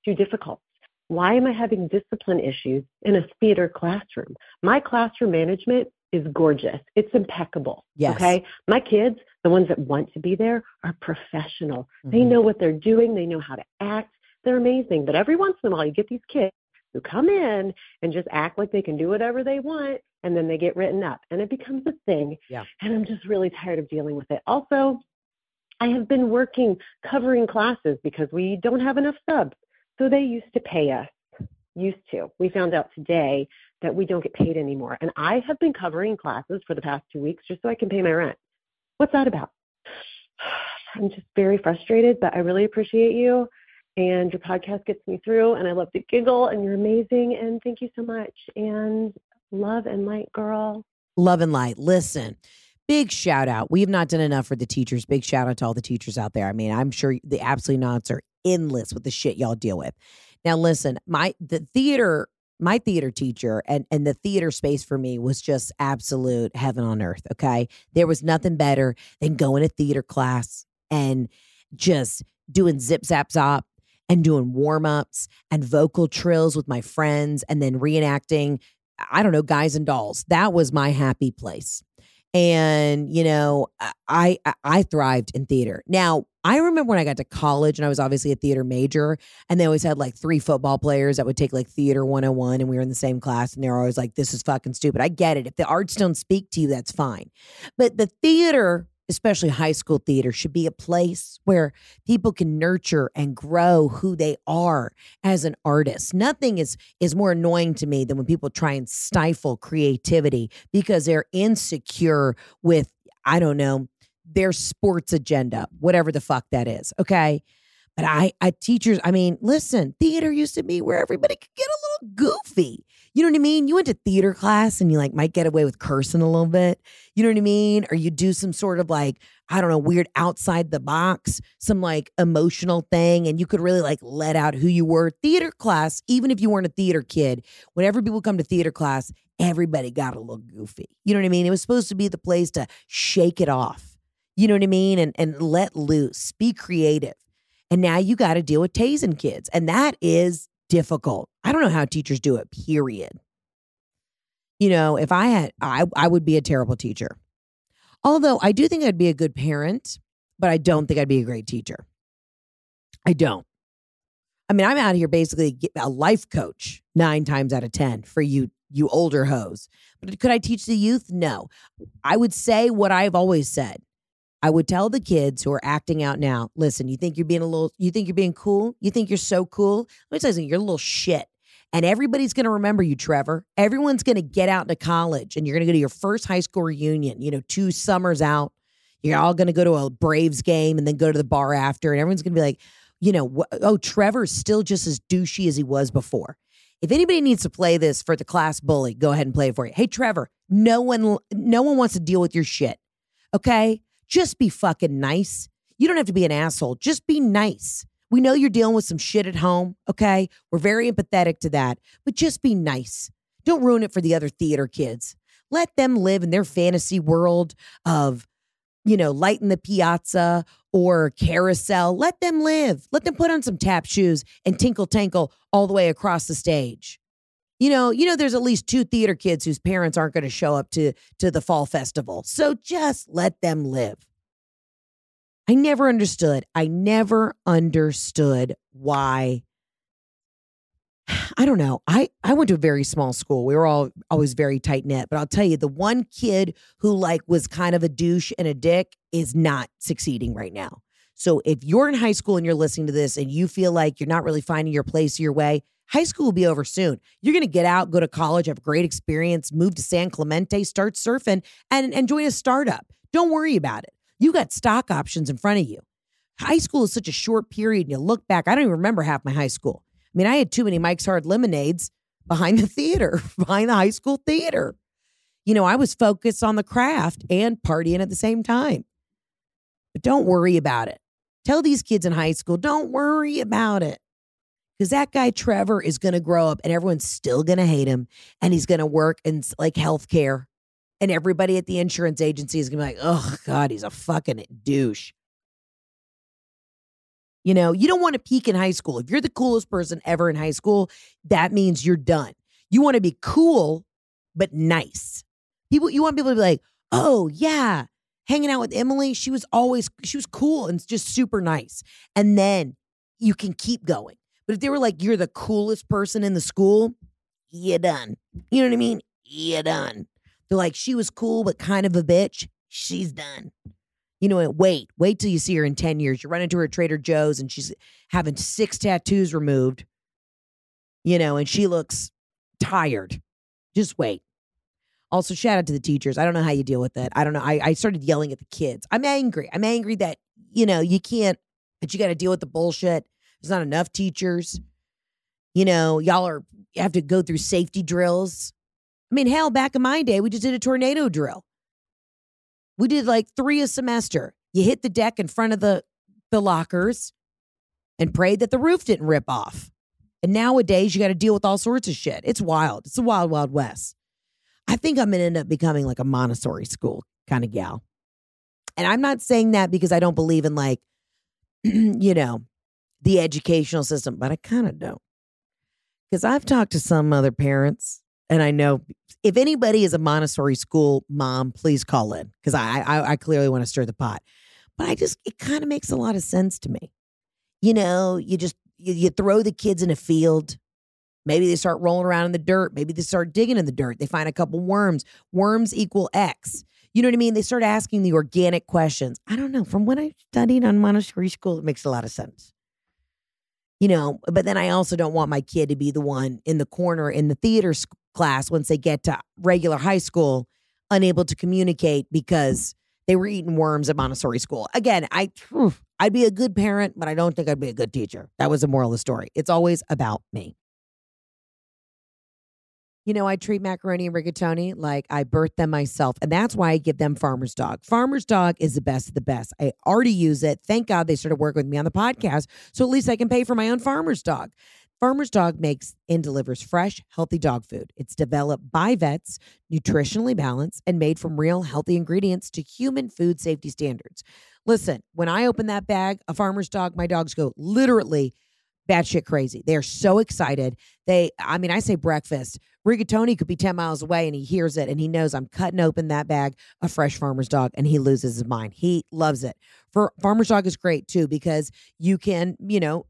too difficult. Why am I having discipline issues in a theater classroom? My classroom management is gorgeous. It's impeccable. Yes. Okay. My kids, the ones that want to be there, are professional. Mm-hmm. They know what they're doing. They know how to act. They're amazing. But every once in a while you get these kids who come in and just act like they can do whatever they want. And then they get written up and it becomes a thing. Yeah. And I'm just really tired of dealing with it. Also, I have been working covering classes because we don't have enough subs. So they used to pay us. We found out today that we don't get paid anymore. And I have been covering classes for the past 2 weeks just so I can pay my rent. What's that about? I'm just very frustrated, but I really appreciate you. And your podcast gets me through. And I love to giggle. And you're amazing. And thank you so much. And love and light, girl. Love and light. Listen. Big shout out. We have not done enough for the teachers. Big shout out to all the teachers out there. I mean, I'm sure the absolute nots are endless with the shit y'all deal with. Now, listen, my theater teacher and the theater space for me was just absolute heaven on earth. Okay. There was nothing better than going to theater class and just doing zip, zap, zop and doing warm ups and vocal trills with my friends and then reenacting, I don't know, Guys and Dolls. That was my happy place. And, you know, I thrived in theater. Now, I remember when I got to college and I was obviously a theater major and they always had like 3 football players that would take like theater 101 and we were in the same class and they're always like, this is fucking stupid. I get it. If the arts don't speak to you, that's fine. But the theater, especially high school theater, should be a place where people can nurture and grow who they are as an artist. Nothing is more annoying to me than when people try and stifle creativity because they're insecure with, I don't know, their sports agenda, whatever the fuck that is. Okay. But teachers, I mean, listen, theater used to be where everybody could get a little goofy. You know what I mean? You went to theater class and you like might get away with cursing a little bit. You know what I mean? Or you do some sort of like, I don't know, weird outside the box, some like emotional thing. And you could really like let out who you were. Theater class, even if you weren't a theater kid, whenever people come to theater class, everybody got a little goofy. You know what I mean? It was supposed to be the place to shake it off. You know what I mean? And let loose, be creative. And now you got to deal with tasing kids. And that is difficult. I don't know how teachers do it, period. You know, if I had, I would be a terrible teacher. Although I do think I'd be a good parent, but I don't think I'd be a great teacher. I don't. I mean, I'm out here basically a life coach 9 times out of 10 for you older hoes. But could I teach the youth? No. I would say what I've always said. I would tell the kids who are acting out now, listen, you think you're being cool? You think you're so cool? Let me tell you something, you're a little shit. And everybody's going to remember you, Trevor. Everyone's going to get out to college and you're going to go to your first high school reunion, 2 summers out. You're all going to go to a Braves game and then go to the bar after. And everyone's going to be like, oh, Trevor's still just as douchey as he was before. If anybody needs to play this for the class bully, go ahead and play it for you. Hey, Trevor, no one wants to deal with your shit. Okay? Just be fucking nice. You don't have to be an asshole. Just be nice. We know you're dealing with some shit at home, okay? We're very empathetic to that, but just be nice. Don't ruin it for the other theater kids. Let them live in their fantasy world of, light in the piazza or carousel. Let them live. Let them put on some tap shoes and tinkle tankle all the way across the stage. There's at least 2 theater kids whose parents aren't going to show up to the fall festival. So just let them live. I never understood why. I don't know. I went to a very small school. We were all always very tight knit. But I'll tell you, the one kid who was kind of a douche and a dick is not succeeding right now. So if you're in high school and you're listening to this and you feel like you're not really finding your place or your way, high school will be over soon. You're going to get out, go to college, have a great experience, move to San Clemente, start surfing, and join a startup. Don't worry about it. You got stock options in front of you. High school is such a short period, and you look back. I don't even remember half my high school. I mean, I had too many Mike's Hard Lemonades behind the high school theater. I was focused on the craft and partying at the same time. But don't worry about it. Tell these kids in high school, don't worry about it. Because that guy, Trevor, is going to grow up and everyone's still going to hate him. And he's going to work in healthcare. And everybody at the insurance agency is going to be like, oh, God, he's a fucking douche. You don't want to peak in high school. If you're the coolest person ever in high school, that means you're done. You want to be cool, but nice. People, you want people to be like, oh, yeah, hanging out with Emily, she was cool and just super nice. And then you can keep going. But if they were like, you're the coolest person in the school, you're done. You know what I mean? You're done. They're like, she was cool, but kind of a bitch. She's done. You know, and wait till you see her in 10 years. You run into her at Trader Joe's and she's having 6 tattoos removed, you know, and she looks tired. Just wait. Also, shout out to the teachers. I don't know how you deal with that. I don't know. I started yelling at the kids. I'm angry that, you know, you got to deal with the bullshit. There's not enough teachers. You know, you have to go through safety drills. I mean, hell, back in my day, we just did a tornado drill. We did like 3 a semester. You hit the deck in front of the lockers and prayed that the roof didn't rip off. And nowadays, you got to deal with all sorts of shit. It's wild. It's the wild, wild west. I think I'm going to end up becoming like a Montessori school kind of gal. And I'm not saying that because I don't believe in like, you know, the educational system, but I kind of don't. Because I've talked to some other parents, and I know if anybody is a Montessori school mom, please call in, because I clearly want to stir the pot. But it kind of makes a lot of sense to me. You know, you throw the kids in a field. Maybe they start rolling around in the dirt. Maybe they start digging in the dirt. They find a couple worms. Worms equal X. You know what I mean? They start asking the organic questions. I don't know. From what I studied on Montessori school, it makes a lot of sense. You know, but then I also don't want my kid to be the one in the corner in the theater class once they get to regular high school, unable to communicate because they were eating worms at Montessori school. Again, I'd be a good parent, but I don't think I'd be a good teacher. That was the moral of the story. It's always about me. You know, I treat macaroni and rigatoni like I birthed them myself. And that's why I give them Farmer's Dog. Farmer's Dog is the best of the best. I already use it. Thank God they started working with me on the podcast. So at least I can pay for my own Farmer's Dog. Farmer's Dog makes and delivers fresh, healthy dog food. It's developed by vets, nutritionally balanced, and made from real, healthy ingredients to human food safety standards. Listen, when I open that bag of Farmer's Dog, my dogs go literally batshit crazy. They are so excited. I say breakfast. Rigatoni could be 10 miles away and he hears it and he knows I'm cutting open that bag of fresh Farmer's Dog and he loses his mind. He loves it. For Farmer's Dog is great too because you can, you know,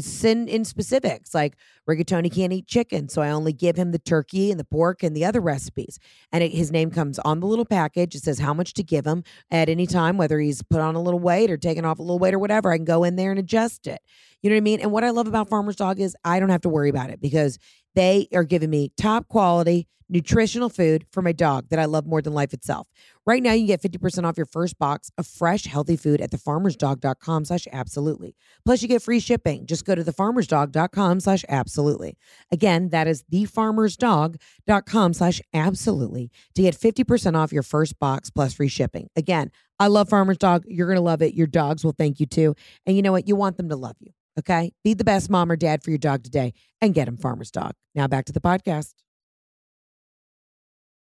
send in specifics like Rigatoni can't eat chicken. So I only give him the turkey and the pork and the other recipes. And his name comes on the little package. It says how much to give him at any time, whether he's put on a little weight or taken off a little weight or whatever. I can go in there and adjust it. You know what I mean? And what I love about Farmer's Dog is I don't have to worry about it because they are giving me top quality nutritional food for my dog that I love more than life itself. Right now, you get 50% off your first box of fresh, healthy food at thefarmersdog.com/absolutely. Plus, you get free shipping. Just go to thefarmersdog.com/absolutely. Again, that is thefarmersdog.com/absolutely to get 50% off your first box plus free shipping. Again, I love Farmer's Dog. You're going to love it. Your dogs will thank you too. And you know what? You want them to love you. Okay, be the best mom or dad for your dog today and get him Farmer's Dog. Now back to the podcast.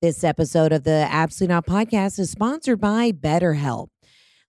This episode of the Absolutely Not Podcast is sponsored by BetterHelp.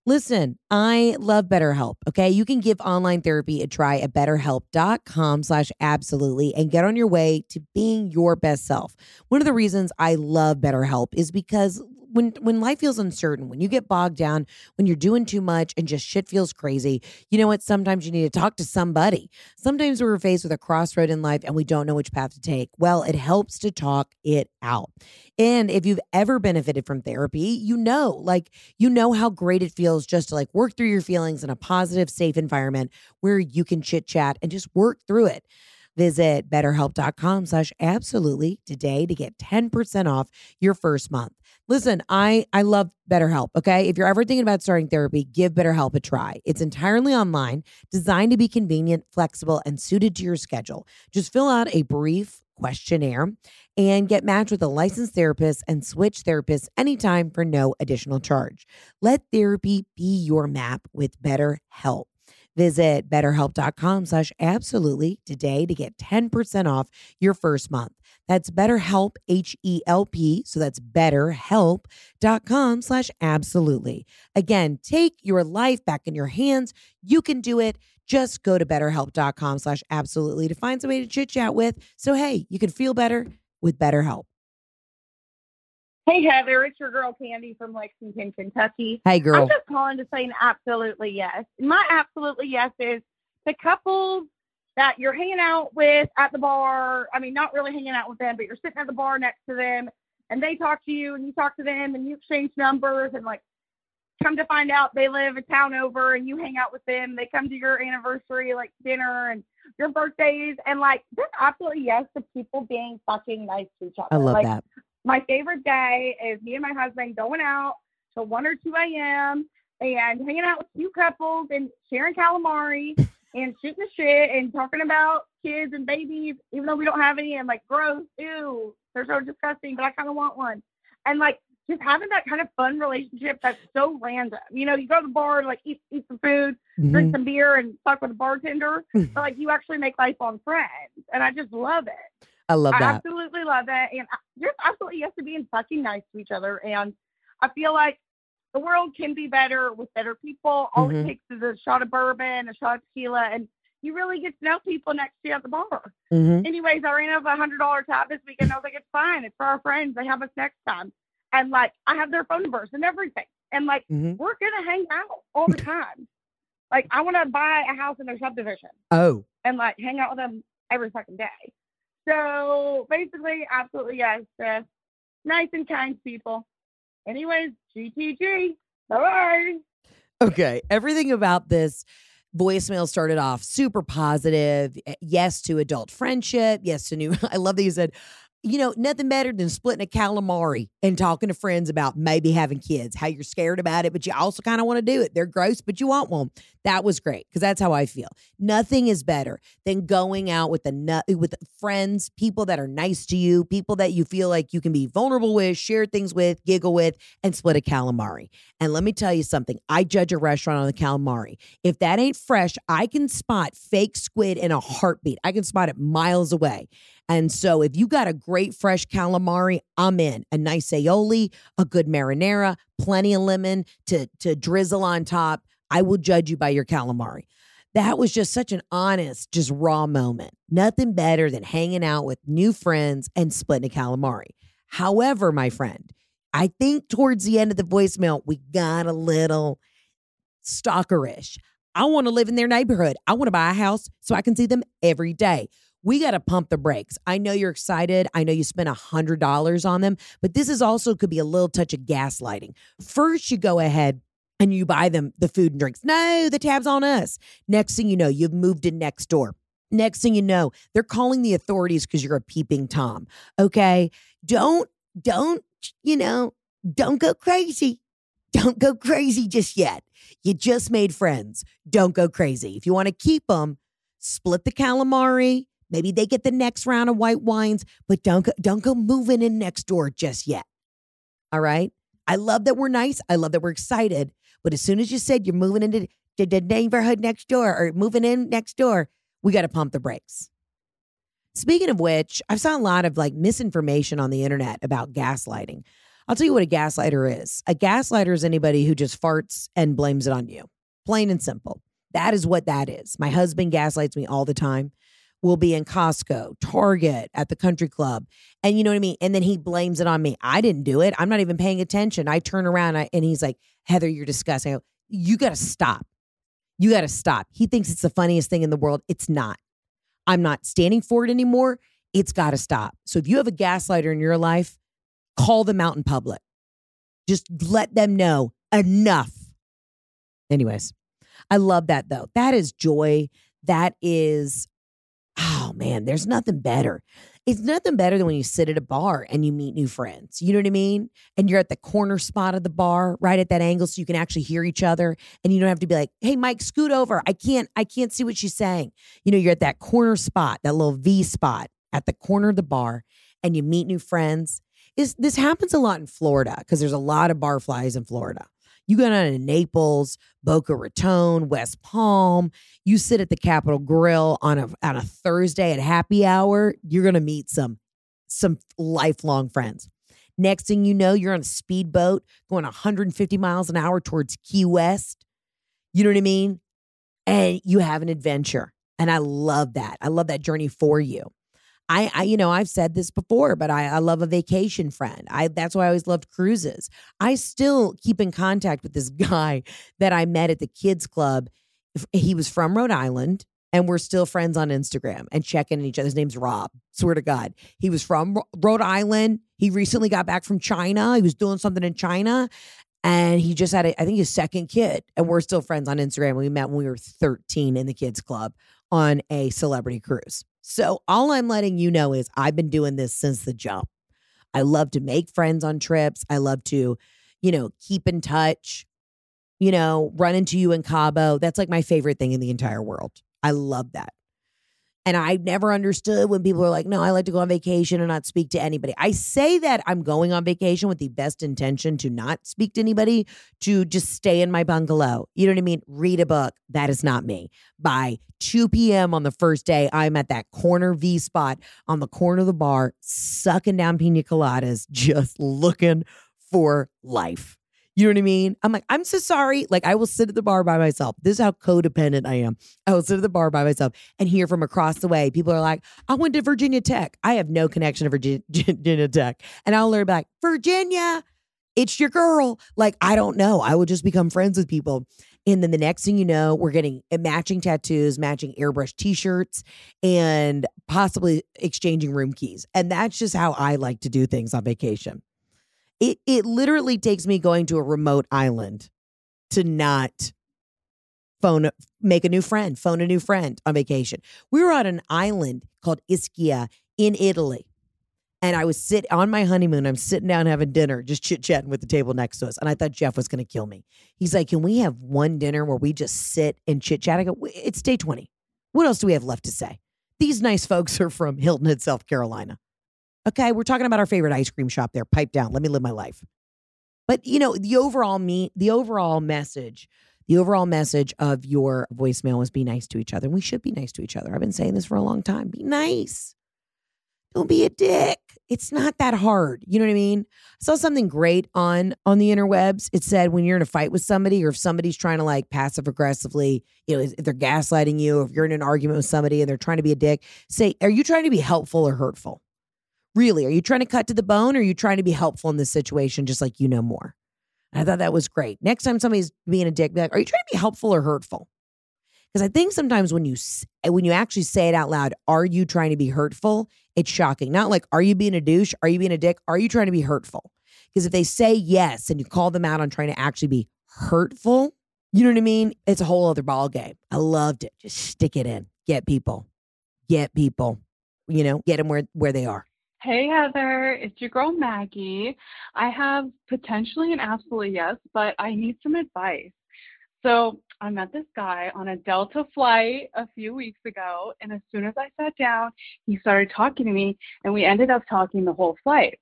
Listen, I love BetterHelp, okay? You can give online therapy a try at betterhelp.com/absolutely and get on your way to being your best self. One of the reasons I love BetterHelp is because when life feels uncertain, when you get bogged down, when you're doing too much and just shit feels crazy, you know what? Sometimes you need to talk to somebody. Sometimes we're faced with a crossroad in life and we don't know which path to take. Well, it helps to talk it out. And if you've ever benefited from therapy, you know how great it feels just to like work through your feelings in a positive, safe environment where you can chit chat and just work through it. Visit BetterHelp.com/absolutely today to get 10% off your first month. Listen, I love BetterHelp, okay? If you're ever thinking about starting therapy, give BetterHelp a try. It's entirely online, designed to be convenient, flexible, and suited to your schedule. Just fill out a brief questionnaire and get matched with a licensed therapist and switch therapists anytime for no additional charge. Let therapy be your map with BetterHelp. Visit BetterHelp.com/absolutely today to get 10% off your first month. That's BetterHelp, HELP. So that's BetterHelp.com/absolutely. Again, take your life back in your hands. You can do it. Just go to BetterHelp.com/absolutely to find somebody to chit chat with. So, hey, you can feel better with BetterHelp. Hey, Heather, it's your girl, Candy, from Lexington, Kentucky. Hey, girl. I'm just calling to say an absolutely yes. My absolutely yes is the couples that you're hanging out with at the bar. I mean, not really hanging out with them, but you're sitting at the bar next to them, and they talk to you, and you talk to them, and you exchange numbers, and, like, come to find out they live a town over, and you hang out with them. They come to your anniversary, like, dinner, and your birthdays, and, like, just absolutely yes to people being fucking nice to each other. I love that. My favorite day is me and my husband going out till 1 or 2 a.m. and hanging out with cute couples and sharing calamari and shooting the shit and talking about kids and babies, even though we don't have any. And like, gross, ew, they're so disgusting, but I kind of want one. And like, just having that kind of fun relationship that's so random. You know, you go to the bar and like eat some food, mm-hmm. drink some beer and fuck with a bartender. But like, you actually make lifelong friends. And I just love it. I love that. I absolutely love that. And there's absolutely yes to being fucking nice to each other. And I feel like the world can be better with better people. All mm-hmm. it takes is a shot of bourbon, a shot of tequila, and you really get to know people next to you at the bar. Mm-hmm. Anyways, I ran up a $100 tab this weekend. I was like, it's fine. It's for our friends. They have us next time. And like, I have their phone numbers and everything. And like, mm-hmm. we're going to hang out all the time. Like, I want to buy a house in their subdivision. Oh. And like, hang out with them every fucking day. So basically, absolutely yes. Nice and kind people. Anyways, GTG. Bye-bye. Okay. Everything about this voicemail started off super positive. Yes to adult friendship. Yes to new. I love that you said, you know, nothing better than splitting a calamari and talking to friends about maybe having kids, how you're scared about it, but you also kind of want to do it. They're gross, but you want one. That was great, because that's how I feel. Nothing is better than going out with friends, people that are nice to you, people that you feel like you can be vulnerable with, share things with, giggle with, and split a calamari. And let me tell you something. I judge a restaurant on the calamari. If that ain't fresh, I can spot fake squid in a heartbeat. I can spot it miles away. And so if you got a great fresh calamari, I'm in. A nice aioli, a good marinara, plenty of lemon to drizzle on top. I will judge you by your calamari. That was just such an honest, just raw moment. Nothing better than hanging out with new friends and splitting a calamari. However, my friend, I think towards the end of the voicemail, we got a little stalkerish. I want to live in their neighborhood. I want to buy a house so I can see them every day. We got to pump the brakes. I know you're excited. I know you spent $100 on them, but this is also could be a little touch of gaslighting. First, you go ahead and you buy them the food and drinks. No, the tab's on us. Next thing you know, you've moved in next door. Next thing you know, they're calling the authorities because you're a peeping Tom. Okay. Don't go crazy. Don't go crazy just yet. You just made friends. Don't go crazy. If you want to keep them, split the calamari. Maybe they get the next round of white wines, but don't go moving in next door just yet. All right? I love that we're nice. I love that we're excited. But as soon as you said you're moving into the neighborhood next door or moving in next door, we got to pump the brakes. Speaking of which, I saw a lot of like misinformation on the internet about gaslighting. I'll tell you what a gaslighter is. A gaslighter is anybody who just farts and blames it on you. Plain and simple. That is what that is. My husband gaslights me all the time. We'll be in Costco, Target, at the country club. And you know what I mean? And then he blames it on me. I didn't do it. I'm not even paying attention. I turn around and he's like, Heather, you're disgusting. I go, you got to stop. You got to stop. He thinks it's the funniest thing in the world. It's not. I'm not standing for it anymore. It's got to stop. So if you have a gaslighter in your life, call them out in public. Just let them know enough. Anyways, I love that though. That is joy. That is... Oh, man, there's nothing better. It's nothing better than when you sit at a bar and you meet new friends. You know what I mean? And you're at the corner spot of the bar, right at that angle, so you can actually hear each other. And you don't have to be like, hey, Mike, scoot over. I can't see what she's saying. You know, you're at that corner spot, that little V spot at the corner of the bar, and you meet new friends. This happens a lot in Florida because there's a lot of barflies in Florida. You go down to Naples, Boca Raton, West Palm. You sit at the Capital Grill on a Thursday at happy hour. You're going to meet some lifelong friends. Next thing you know, you're on a speedboat going 150 miles an hour towards Key West. You know what I mean? And you have an adventure. And I love that. I love that journey for you. I've said this before, but I love a vacation friend. That's why I always loved cruises. I still keep in contact with this guy that I met at the kids club. He was from Rhode Island, and we're still friends on Instagram and checking each other. His name's Rob. Swear to God. He was from Rhode Island. He recently got back from China. He was doing something in China. And he just had, I think, his second kid. And we're still friends on Instagram. We met when we were 13 in the kids club on a celebrity cruise. So all I'm letting you know is I've been doing this since the jump. I love to make friends on trips. I love to, keep in touch, run into you in Cabo. That's like my favorite thing in the entire world. I love that. And I never understood when people are like, no, I like to go on vacation and not speak to anybody. I say that I'm going on vacation with the best intention to not speak to anybody, to just stay in my bungalow. You know what I mean? Read a book. That is not me. By 2 p.m. on the first day, I'm at that corner V spot on the corner of the bar, sucking down pina coladas, just looking for life. You know what I mean? I'm like, I'm so sorry. Like, I will sit at the bar by myself. This is how codependent I am. I will sit at the bar by myself and hear from across the way. People are like, I went to Virginia Tech. I have no connection to Virginia Tech. And I'll learn back, Virginia, it's your girl. Like, I don't know. I will just become friends with people. And then the next thing you know, we're getting matching tattoos, matching airbrush T-shirts, and possibly exchanging room keys. And that's just how I like to do things on vacation. It literally takes me going to a remote island to not phone a new friend on vacation. We were on an island called Ischia in Italy. And I was on my honeymoon. I'm sitting down having dinner, just chit-chatting with the table next to us. And I thought Jeff was going to kill me. He's like, can we have one dinner where we just sit and chit-chat? I go, it's day 20. What else do we have left to say? These nice folks are from Hilton Head, South Carolina. Okay, we're talking about our favorite ice cream shop there. Pipe down. Let me live my life. But, the overall message of your voicemail was be nice to each other. And we should be nice to each other. I've been saying this for a long time. Be nice. Don't be a dick. It's not that hard. You know what I mean? I saw something great on the interwebs. It said when you're in a fight with somebody, or if somebody's trying to passive aggressively, if they're gaslighting you, or if you're in an argument with somebody and they're trying to be a dick, say, are you trying to be helpful or hurtful? Really, are you trying to cut to the bone, or are you trying to be helpful in this situation, just like you know more? And I thought that was great. Next time somebody's being a dick, be like, are you trying to be helpful or hurtful? Because I think sometimes when you actually say it out loud, are you trying to be hurtful? It's shocking. Not like, are you being a douche? Are you being a dick? Are you trying to be hurtful? Because if they say yes and you call them out on trying to actually be hurtful, you know what I mean? It's a whole other ball game. I loved it. Just stick it in. Get people. Get them where they are. Hey, Heather, it's your girl, Maggie. I have potentially an absolute yes, but I need some advice. So I met this guy on a Delta flight a few weeks ago, and as soon as I sat down, he started talking to me, and we ended up talking the whole flight.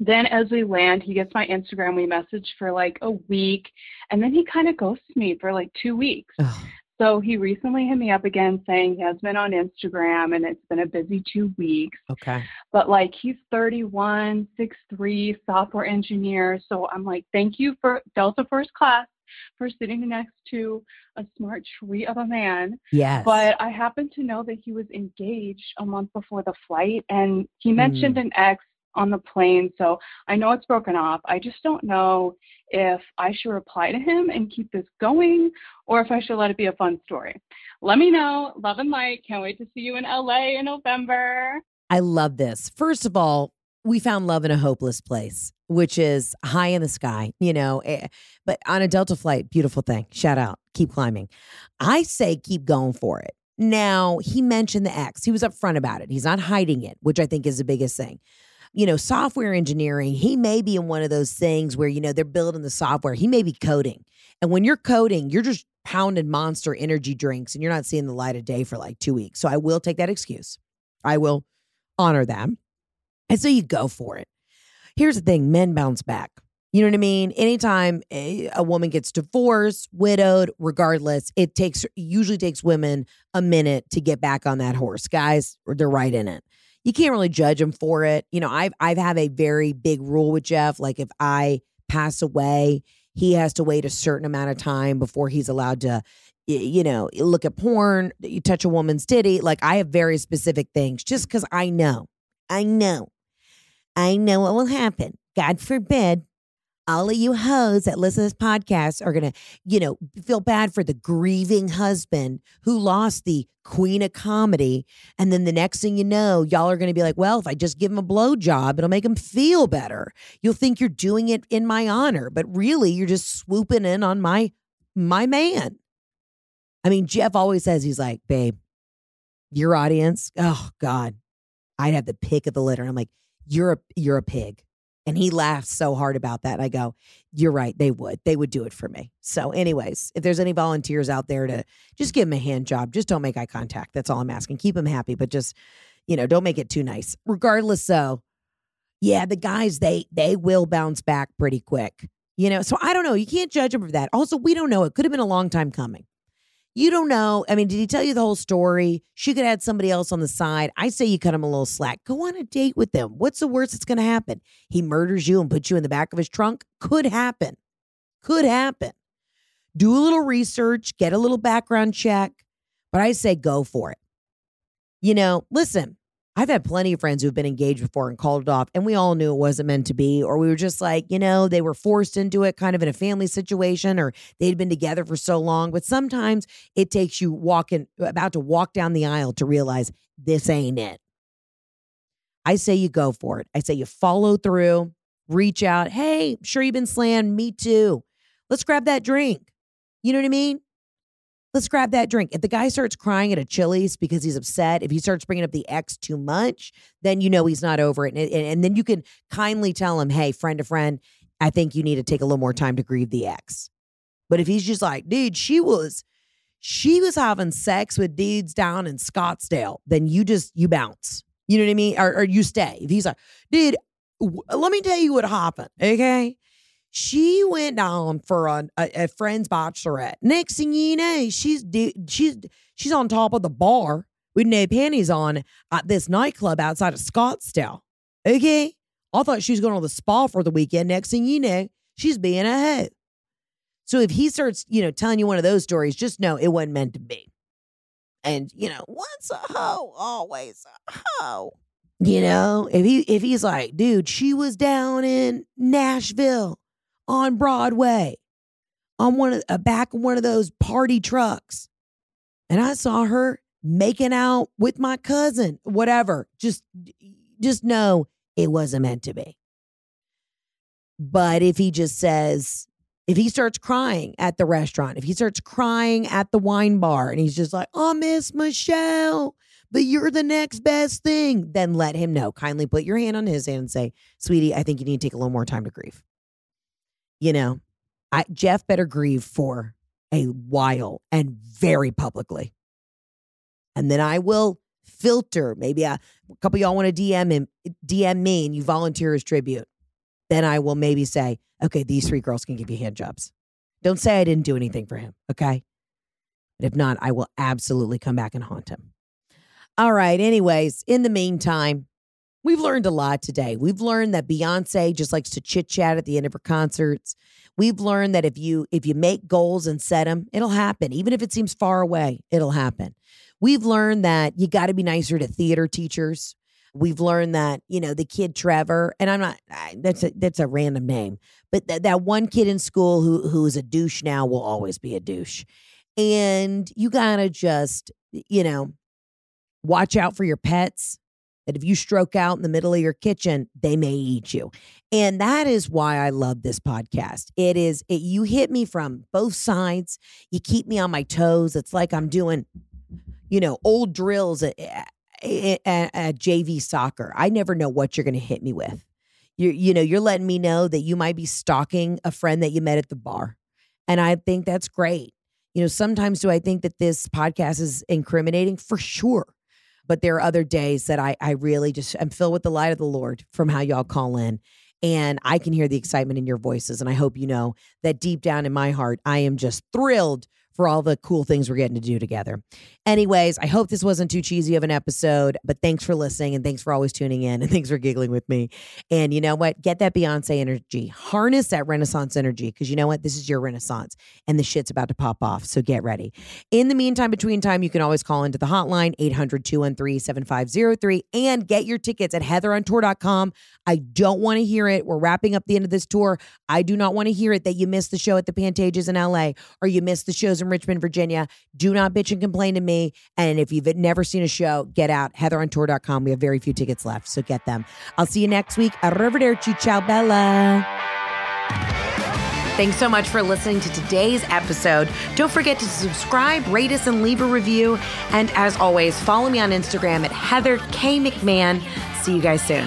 Then as we land, he gets my Instagram. We message for a week, and then he kind of ghosts me for 2 weeks. So he recently hit me up again saying he has been on Instagram and it's been a busy 2 weeks. Okay. But he's 31, 6'3", software engineer. So I'm thank you for Delta first class for sitting next to a smart tree of a man. Yes. But I happen to know that he was engaged a month before the flight, and he mentioned an ex on the plane. So I know it's broken off. I just don't know if I should reply to him and keep this going, or if I should let it be a fun story. Let me know. Love and light. Can't wait to see you in LA in November. I love this. First of all, we found love in a hopeless place, which is high in the sky, but on a Delta flight, beautiful thing. Shout out. Keep climbing. I say, keep going for it. Now, he mentioned the ex. He was upfront about it. He's not hiding it, which I think is the biggest thing. Software engineering, he may be in one of those things where, they're building the software. He may be coding. And when you're coding, you're just pounding Monster energy drinks and you're not seeing the light of day for 2 weeks. So I will take that excuse. I will honor them. And so you go for it. Here's the thing. Men bounce back. You know what I mean? Anytime a woman gets divorced, widowed, regardless, it usually takes women a minute to get back on that horse. Guys, they're right in it. You can't really judge them for it. I've have a very big rule with Jeff. If I pass away, he has to wait a certain amount of time before he's allowed to you know, you look at porn, you touch a woman's titty. Like, I have very specific things just because I know what will happen. God forbid all of you hoes that listen to this podcast are going to, you know, feel bad for the grieving husband who lost the queen of comedy. And then the next thing you know, y'all are going to be like, well, if I just give him a blowjob, it'll make him feel better. You'll think you're doing it in my honor, but really you're just swooping in on my man. I mean, Jeff always says, he's like, babe, your audience, oh God, I'd have the pick of the litter. And I'm like, you're a pig. And he laughs so hard about that. And I go, you're right. They would do it for me. So anyways, if there's any volunteers out there to just give him a hand job, just don't make eye contact. That's all I'm asking. Keep him happy, but just, you know, don't make it too nice. Regardless. So yeah, the guys, they will bounce back pretty quick, you know? So I don't know. You can't judge him for that. Also, we don't know. It could have been a long time coming. You don't know. I mean, did he tell you the whole story? She could have had somebody else on the side. I say you cut him a little slack. Go on a date with them. What's the worst that's going to happen? He murders you and puts you in the back of his trunk. Could happen. Do a little research. Get a little background check. But I say go for it. You know, listen, I've had plenty of friends who've been engaged before and called it off. And we all knew it wasn't meant to be. Or we were just like, you know, they were forced into it kind of in a family situation, or they'd been together for so long. But sometimes it takes you about to walk down the aisle to realize this ain't it. I say you go for it. I say you follow through, reach out. Hey, I'm sure you've been slammed. Me too. Let's grab that drink. You know what I mean? Let's grab that drink. If the guy starts crying at a Chili's because he's upset, if he starts bringing up the ex too much, then you know he's not over it. And then you can kindly tell him, hey, friend to friend, I think you need to take a little more time to grieve the ex. But if he's just like, dude, she was having sex with dudes down in Scottsdale, then you bounce. You know what I mean? Or you stay. If he's like, dude, let me tell you what happened, okay? She went down for a friend's bachelorette. Next thing you know, she's on top of the bar with no panties on at this nightclub outside of Scottsdale. Okay? I thought she was going to the spa for the weekend. Next thing you know, she's being a hoe. So if he starts, you know, telling you one of those stories, just know it wasn't meant to be. And, you know, once a hoe, always a hoe. You know, if he's like, dude, she was down in Nashville. On Broadway, on back of one of those party trucks. And I saw her making out with my cousin, whatever. Just know it wasn't meant to be. But if he just says, if he starts crying at the restaurant, if he starts crying at the wine bar, and he's just like, oh, Miss Michelle, but you're the next best thing, then let him know. Kindly put your hand on his hand and say, sweetie, I think you need to take a little more time to grieve. You know, Jeff better grieve for a while and very publicly. And then I will filter. Maybe a couple of y'all want to DM me and you volunteer as tribute. Then I will maybe say, okay, these three girls can give you handjobs. Don't say I didn't do anything for him, okay? But if not, I will absolutely come back and haunt him. All right, anyways, in the meantime, we've learned a lot today. We've learned that Beyoncé just likes to chit-chat at the end of her concerts. We've learned that if you make goals and set them, it'll happen. Even if it seems far away, it'll happen. We've learned that you got to be nicer to theater teachers. We've learned that, you know, the kid Trevor, and I'm not, that's a random name, but that one kid in school who is a douche now will always be a douche. And you got to just, you know, watch out for your pets. That if you stroke out in the middle of your kitchen, they may eat you. And that is why I love this podcast. You hit me from both sides. You keep me on my toes. It's like I'm doing, you know, old drills at JV soccer. I never know what you're going to hit me with. You know, you're letting me know that you might be stalking a friend that you met at the bar. And I think that's great. You know, sometimes do I think that this podcast is incriminating? For sure. But there are other days that I really just am filled with the light of the Lord from how y'all call in. And I can hear the excitement in your voices. And I hope you know that deep down in my heart, I am just thrilled for all the cool things we're getting to do together. Anyways, I hope this wasn't too cheesy of an episode, but thanks for listening and thanks for always tuning in and thanks for giggling with me. And you know what? Get that Beyonce energy. Harness that Renaissance energy because you know what? This is your Renaissance and the shit's about to pop off. So get ready. In the meantime, between time, you can always call into the hotline 800-213-7503 and get your tickets at heatherontour.com. I don't want to hear it. We're wrapping up the end of this tour. I do not want to hear it that you missed the show at the Pantages in LA or you missed the shows in Richmond, Virginia. Do not bitch and complain to me. And if you've never seen a show, get out. HeatherOnTour.com. We have very few tickets left, so get them. I'll see you next week. Arrivederci. Ciao, Bella. Thanks so much for listening to today's episode. Don't forget to subscribe, rate us, and leave a review. And as always, follow me on Instagram at Heather K. McMahon. See you guys soon.